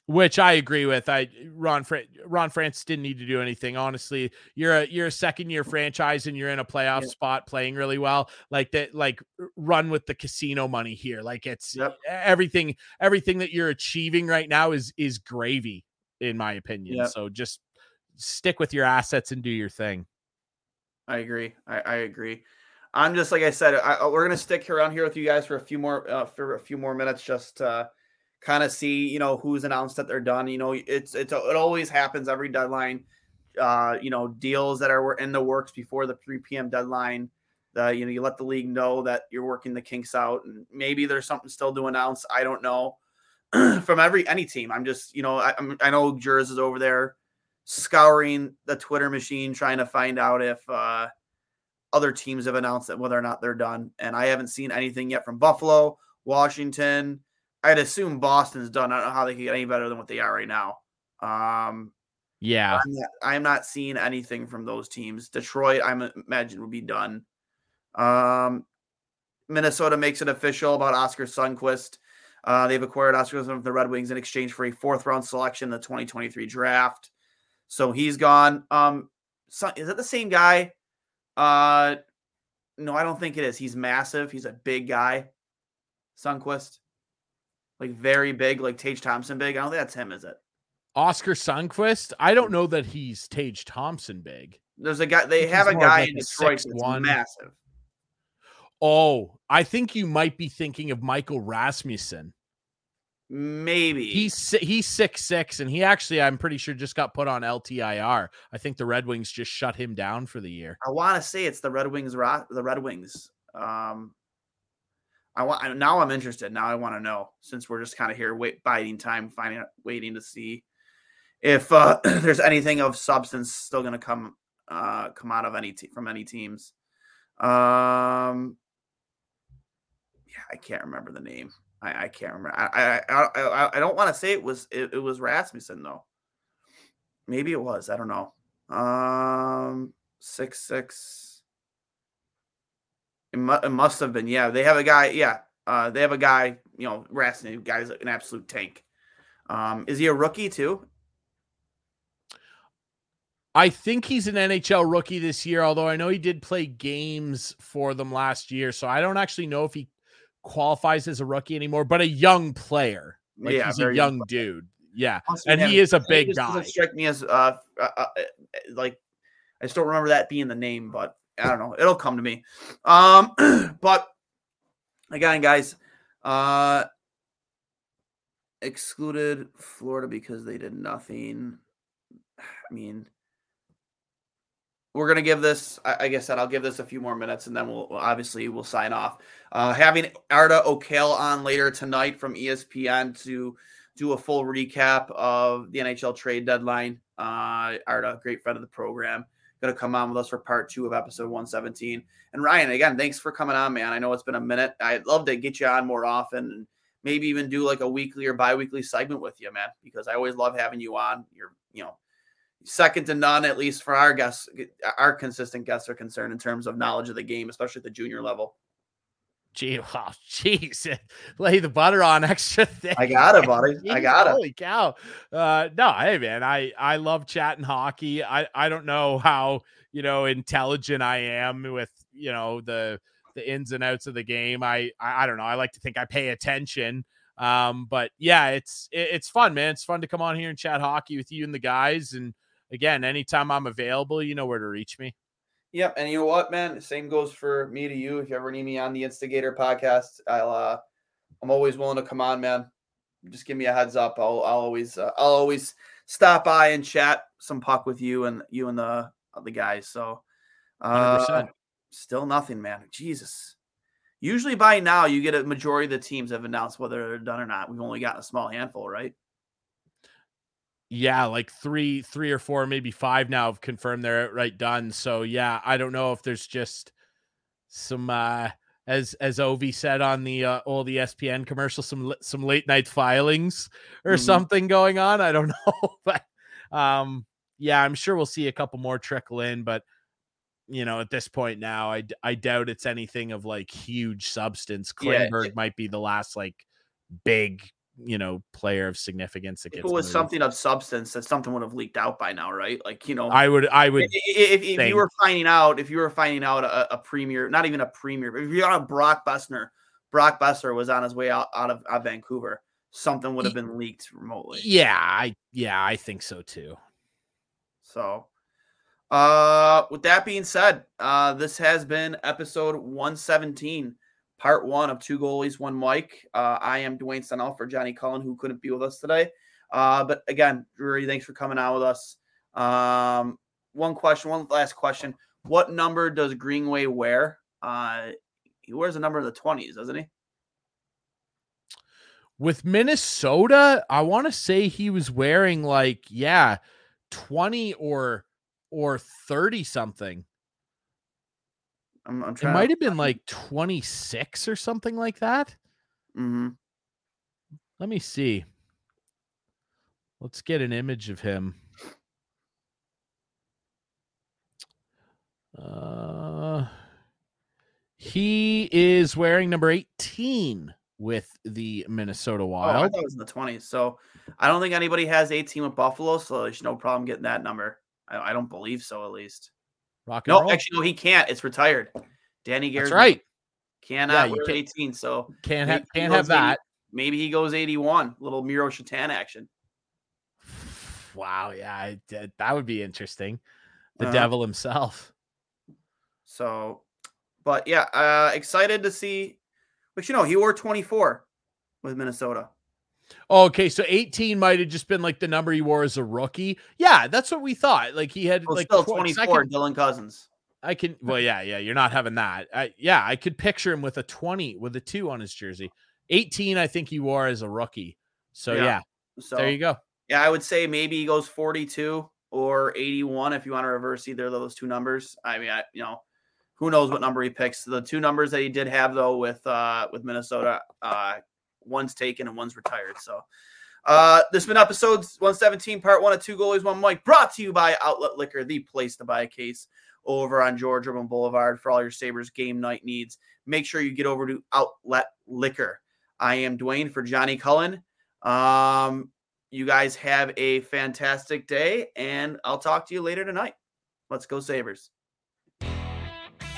which I agree with. I Ron Fran- Ron France didn't need to do anything. Honestly, you're a you're a second year franchise and you're in a playoff yeah. spot, playing really well. Like that, like run with the casino money here. Like it's yep. everything everything that you're achieving right now is is gravy, in my opinion. Yep. So just stick with your assets and do your thing. I agree. I, I agree. I'm just like I said. I, we're gonna stick around here with you guys for a few more uh, for a few more minutes. Just. Uh, kind of see, you know, who's announced that they're done. You know, it's, it's, it always happens every deadline, uh, you know, deals that are in the works before the three p.m. deadline. Uh, you know, you let the league know that you're working the kinks out and maybe there's something still to announce. I don't know from every, any team. I'm just, you know, I, I'm, I know Jurz is over there scouring the Twitter machine, trying to find out if uh, other teams have announced that whether or not they're done. And I haven't seen anything yet from Buffalo, Washington. I'd assume Boston's done. I don't know how they can get any better than what they are right now. Um, yeah. I'm not, I'm not seeing anything from those teams. Detroit, I imagine, would be done. Um, Minnesota makes it official about Oscar Sundquist. Uh, they've acquired Oscar Sundquist from the Red Wings in exchange for a fourth-round selection in the twenty twenty-three draft. So he's gone. Um, Sun, is that the same guy? Uh, no, I don't think it is. He's massive. He's a big guy. Sundquist. Like very big, like Tage Thompson big. I don't think that's him, is it? Oscar Sundquist? I don't know that he's Tage Thompson big. There's a guy. They have a guy like in Detroit that's massive. Oh, I think you might be thinking of Michael Rasmussen. Maybe. He's he's six six, and he actually, I'm pretty sure, just got put on L T I R. I think the Red Wings just shut him down for the year. I want to say it's the Red Wings. The Red Wings. Um I want now. I'm interested now. I want to know since we're just kind of here, wait, biding time, finding, waiting to see if uh, there's anything of substance still going to come uh, come out of any te- from any teams. Um, yeah, I can't remember the name. I, I can't remember. I I I, I don't want to say it was it, it was Rasmussen though. Maybe it was. I don't know. Um, six six. It must have been, yeah. They have a guy, yeah. Uh, they have a guy, you know, Rasmussen, guy's an absolute tank. Um, is he a rookie too? I think he's an N H L rookie this year, although I know he did play games for them last year, so I don't actually know if he qualifies as a rookie anymore. But a young player, like yeah, he's a young, young dude, yeah. Awesome. And he is a big guy. Doesn't strike me as uh, uh, uh, like I still remember that being the name, but. I don't know. It'll come to me. Um, but again, guys, uh, excluded Florida because they did nothing. I mean, we're going to give this, like I said, I'll give this a few more minutes and then we'll, we'll obviously we'll sign off. Uh, having Arda O'Kale on later tonight from E S P N to do a full recap of the N H L trade deadline. Uh, Arda, great friend of the program, going to come on with us for part two of episode one seventeen. And Ryan, again, thanks for coming on, man. I know it's been a minute. I'd love to get you on more often and maybe even do like a weekly or bi-weekly segment with you, man, because I always love having you on. You're, you know, second to none, at least for our guests, our consistent guests are concerned in terms of knowledge of the game, especially at the junior level. Gee, wow, geez, lay the butter on extra thick. I got it, buddy. Jeez, I got holy it. Holy cow. Uh, no, hey, man, I, I love chatting hockey. I, I don't know how, you know, intelligent I am with, you know, the the ins and outs of the game. I, I, I don't know. I like to think I pay attention. Um, but, yeah, it's it, it's fun, man. It's fun to come on here and chat hockey with you and the guys. And, again, anytime I'm available, you know where to reach me. Yep. And you know what, man, the same goes for me to you. If you ever need me on the Instigator podcast, I'll, uh, I'm always willing to come on, man. Just give me a heads up. I'll, I'll always, uh, I'll always stop by and chat some puck with you and you and the other guys. So, uh, one hundred percent. Still nothing, man. Jesus. Usually by now you get a majority of the teams have announced whether they're done or not. We've only gotten a small handful, right? Yeah, like three, three or four, maybe five now have confirmed they're outright done. So yeah, I don't know if there's just some, uh, as as Ovi said on the uh, old E S P N commercial, some some late night filings or mm. something going on. I don't know, but um, yeah, I'm sure we'll see a couple more trickle in. But you know, at this point now, I I doubt it's anything of like huge substance. Klingberg yeah. might be the last like big, you know, player of significance. If it was moved. Something of substance, that something would have leaked out by now, right? Like, you know, I would, I would, if, if, if you were finding out, if you were finding out a, a premier, not even a premier, but if you're on a Brock Besser, Brock Besser was on his way out, out of out Vancouver, something would have been leaked remotely. Yeah. I, yeah, I think so too. So, uh, with that being said, uh, this has been episode one seventeen. Part one of Two Goalies, One Mike. Uh, I am Dwayne Stennell for Johnny Cullen, who couldn't be with us today. Uh, but again, Drury, thanks for coming out with us. Um, one question, one last question. What number does Greenway wear? Uh, he wears a number in the twenties, doesn't he? With Minnesota, I want to say he was wearing like, yeah, twenty or or thirty something. I'm, I'm trying it might to... have been like twenty-six or something like that. Mm-hmm. Let me see. Let's get an image of him. Uh, he is wearing number eighteen with the Minnesota Wild. Oh, I thought it was in the twenties. So I don't think anybody has eighteen with Buffalo, so there's no problem getting that number. I, I don't believe so, at least. Rock and no, roll. Actually, no, he can't. It's retired. Danny Gehrig. That's right. Cannot yeah, wear can't, eighteen, so can't have can't have that. eighty, maybe he goes eighty-one. Little Miro Chitan action. Wow, yeah, I did. That would be interesting. The uh, devil himself. So, but yeah, uh, excited to see. But you know, he wore twenty-four with Minnesota. Oh, okay, so eighteen might have just been like the number he wore as a rookie. Yeah, that's what we thought. Like he had well, like still twenty-four. Can, Dylan Cousins. I can. Well, yeah, yeah. You're not having that. I, yeah, I could picture him with a twenty with a two on his jersey. eighteen, I think he wore as a rookie. So yeah, yeah. So there you go. Yeah, I would say maybe he goes forty-two or eighty-one if you want to reverse either of those two numbers. I mean, I, you know, who knows what number he picks. The two numbers that he did have though with uh, with Minnesota. Uh, One's taken and one's retired. So uh, this has been episode one seventeen, part one of Two Goalies, One Mike, brought to you by Outlet Liquor, the place to buy a case over on George Urban Boulevard for all your Sabres game night needs. Make sure you get over to Outlet Liquor. I am Dwayne for Johnny Cullen. Um, you guys have a fantastic day, and I'll talk to you later tonight. Let's go Sabres.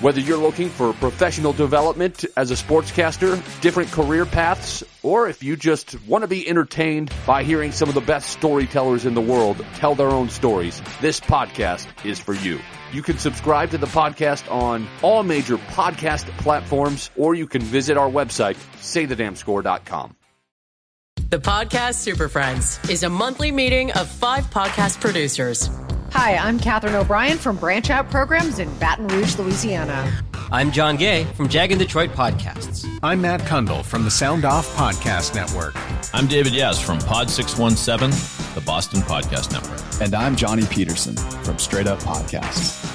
Whether you're looking for professional development as a sportscaster, different career paths, or if you just want to be entertained by hearing some of the best storytellers in the world tell their own stories, this podcast is for you. You can subscribe to the podcast on all major podcast platforms, or you can visit our website, say the damn score dot com. The Podcast Super Friends is a monthly meeting of five podcast producers. Hi, I'm Catherine O'Brien from Branch Out Programs in Baton Rouge, Louisiana. I'm John Gay from Jag and Detroit Podcasts. I'm Matt Kundle from the Sound Off Podcast Network. I'm David Yes from Pod six one seven, the Boston Podcast Network. And I'm Johnny Peterson from Straight Up Podcasts.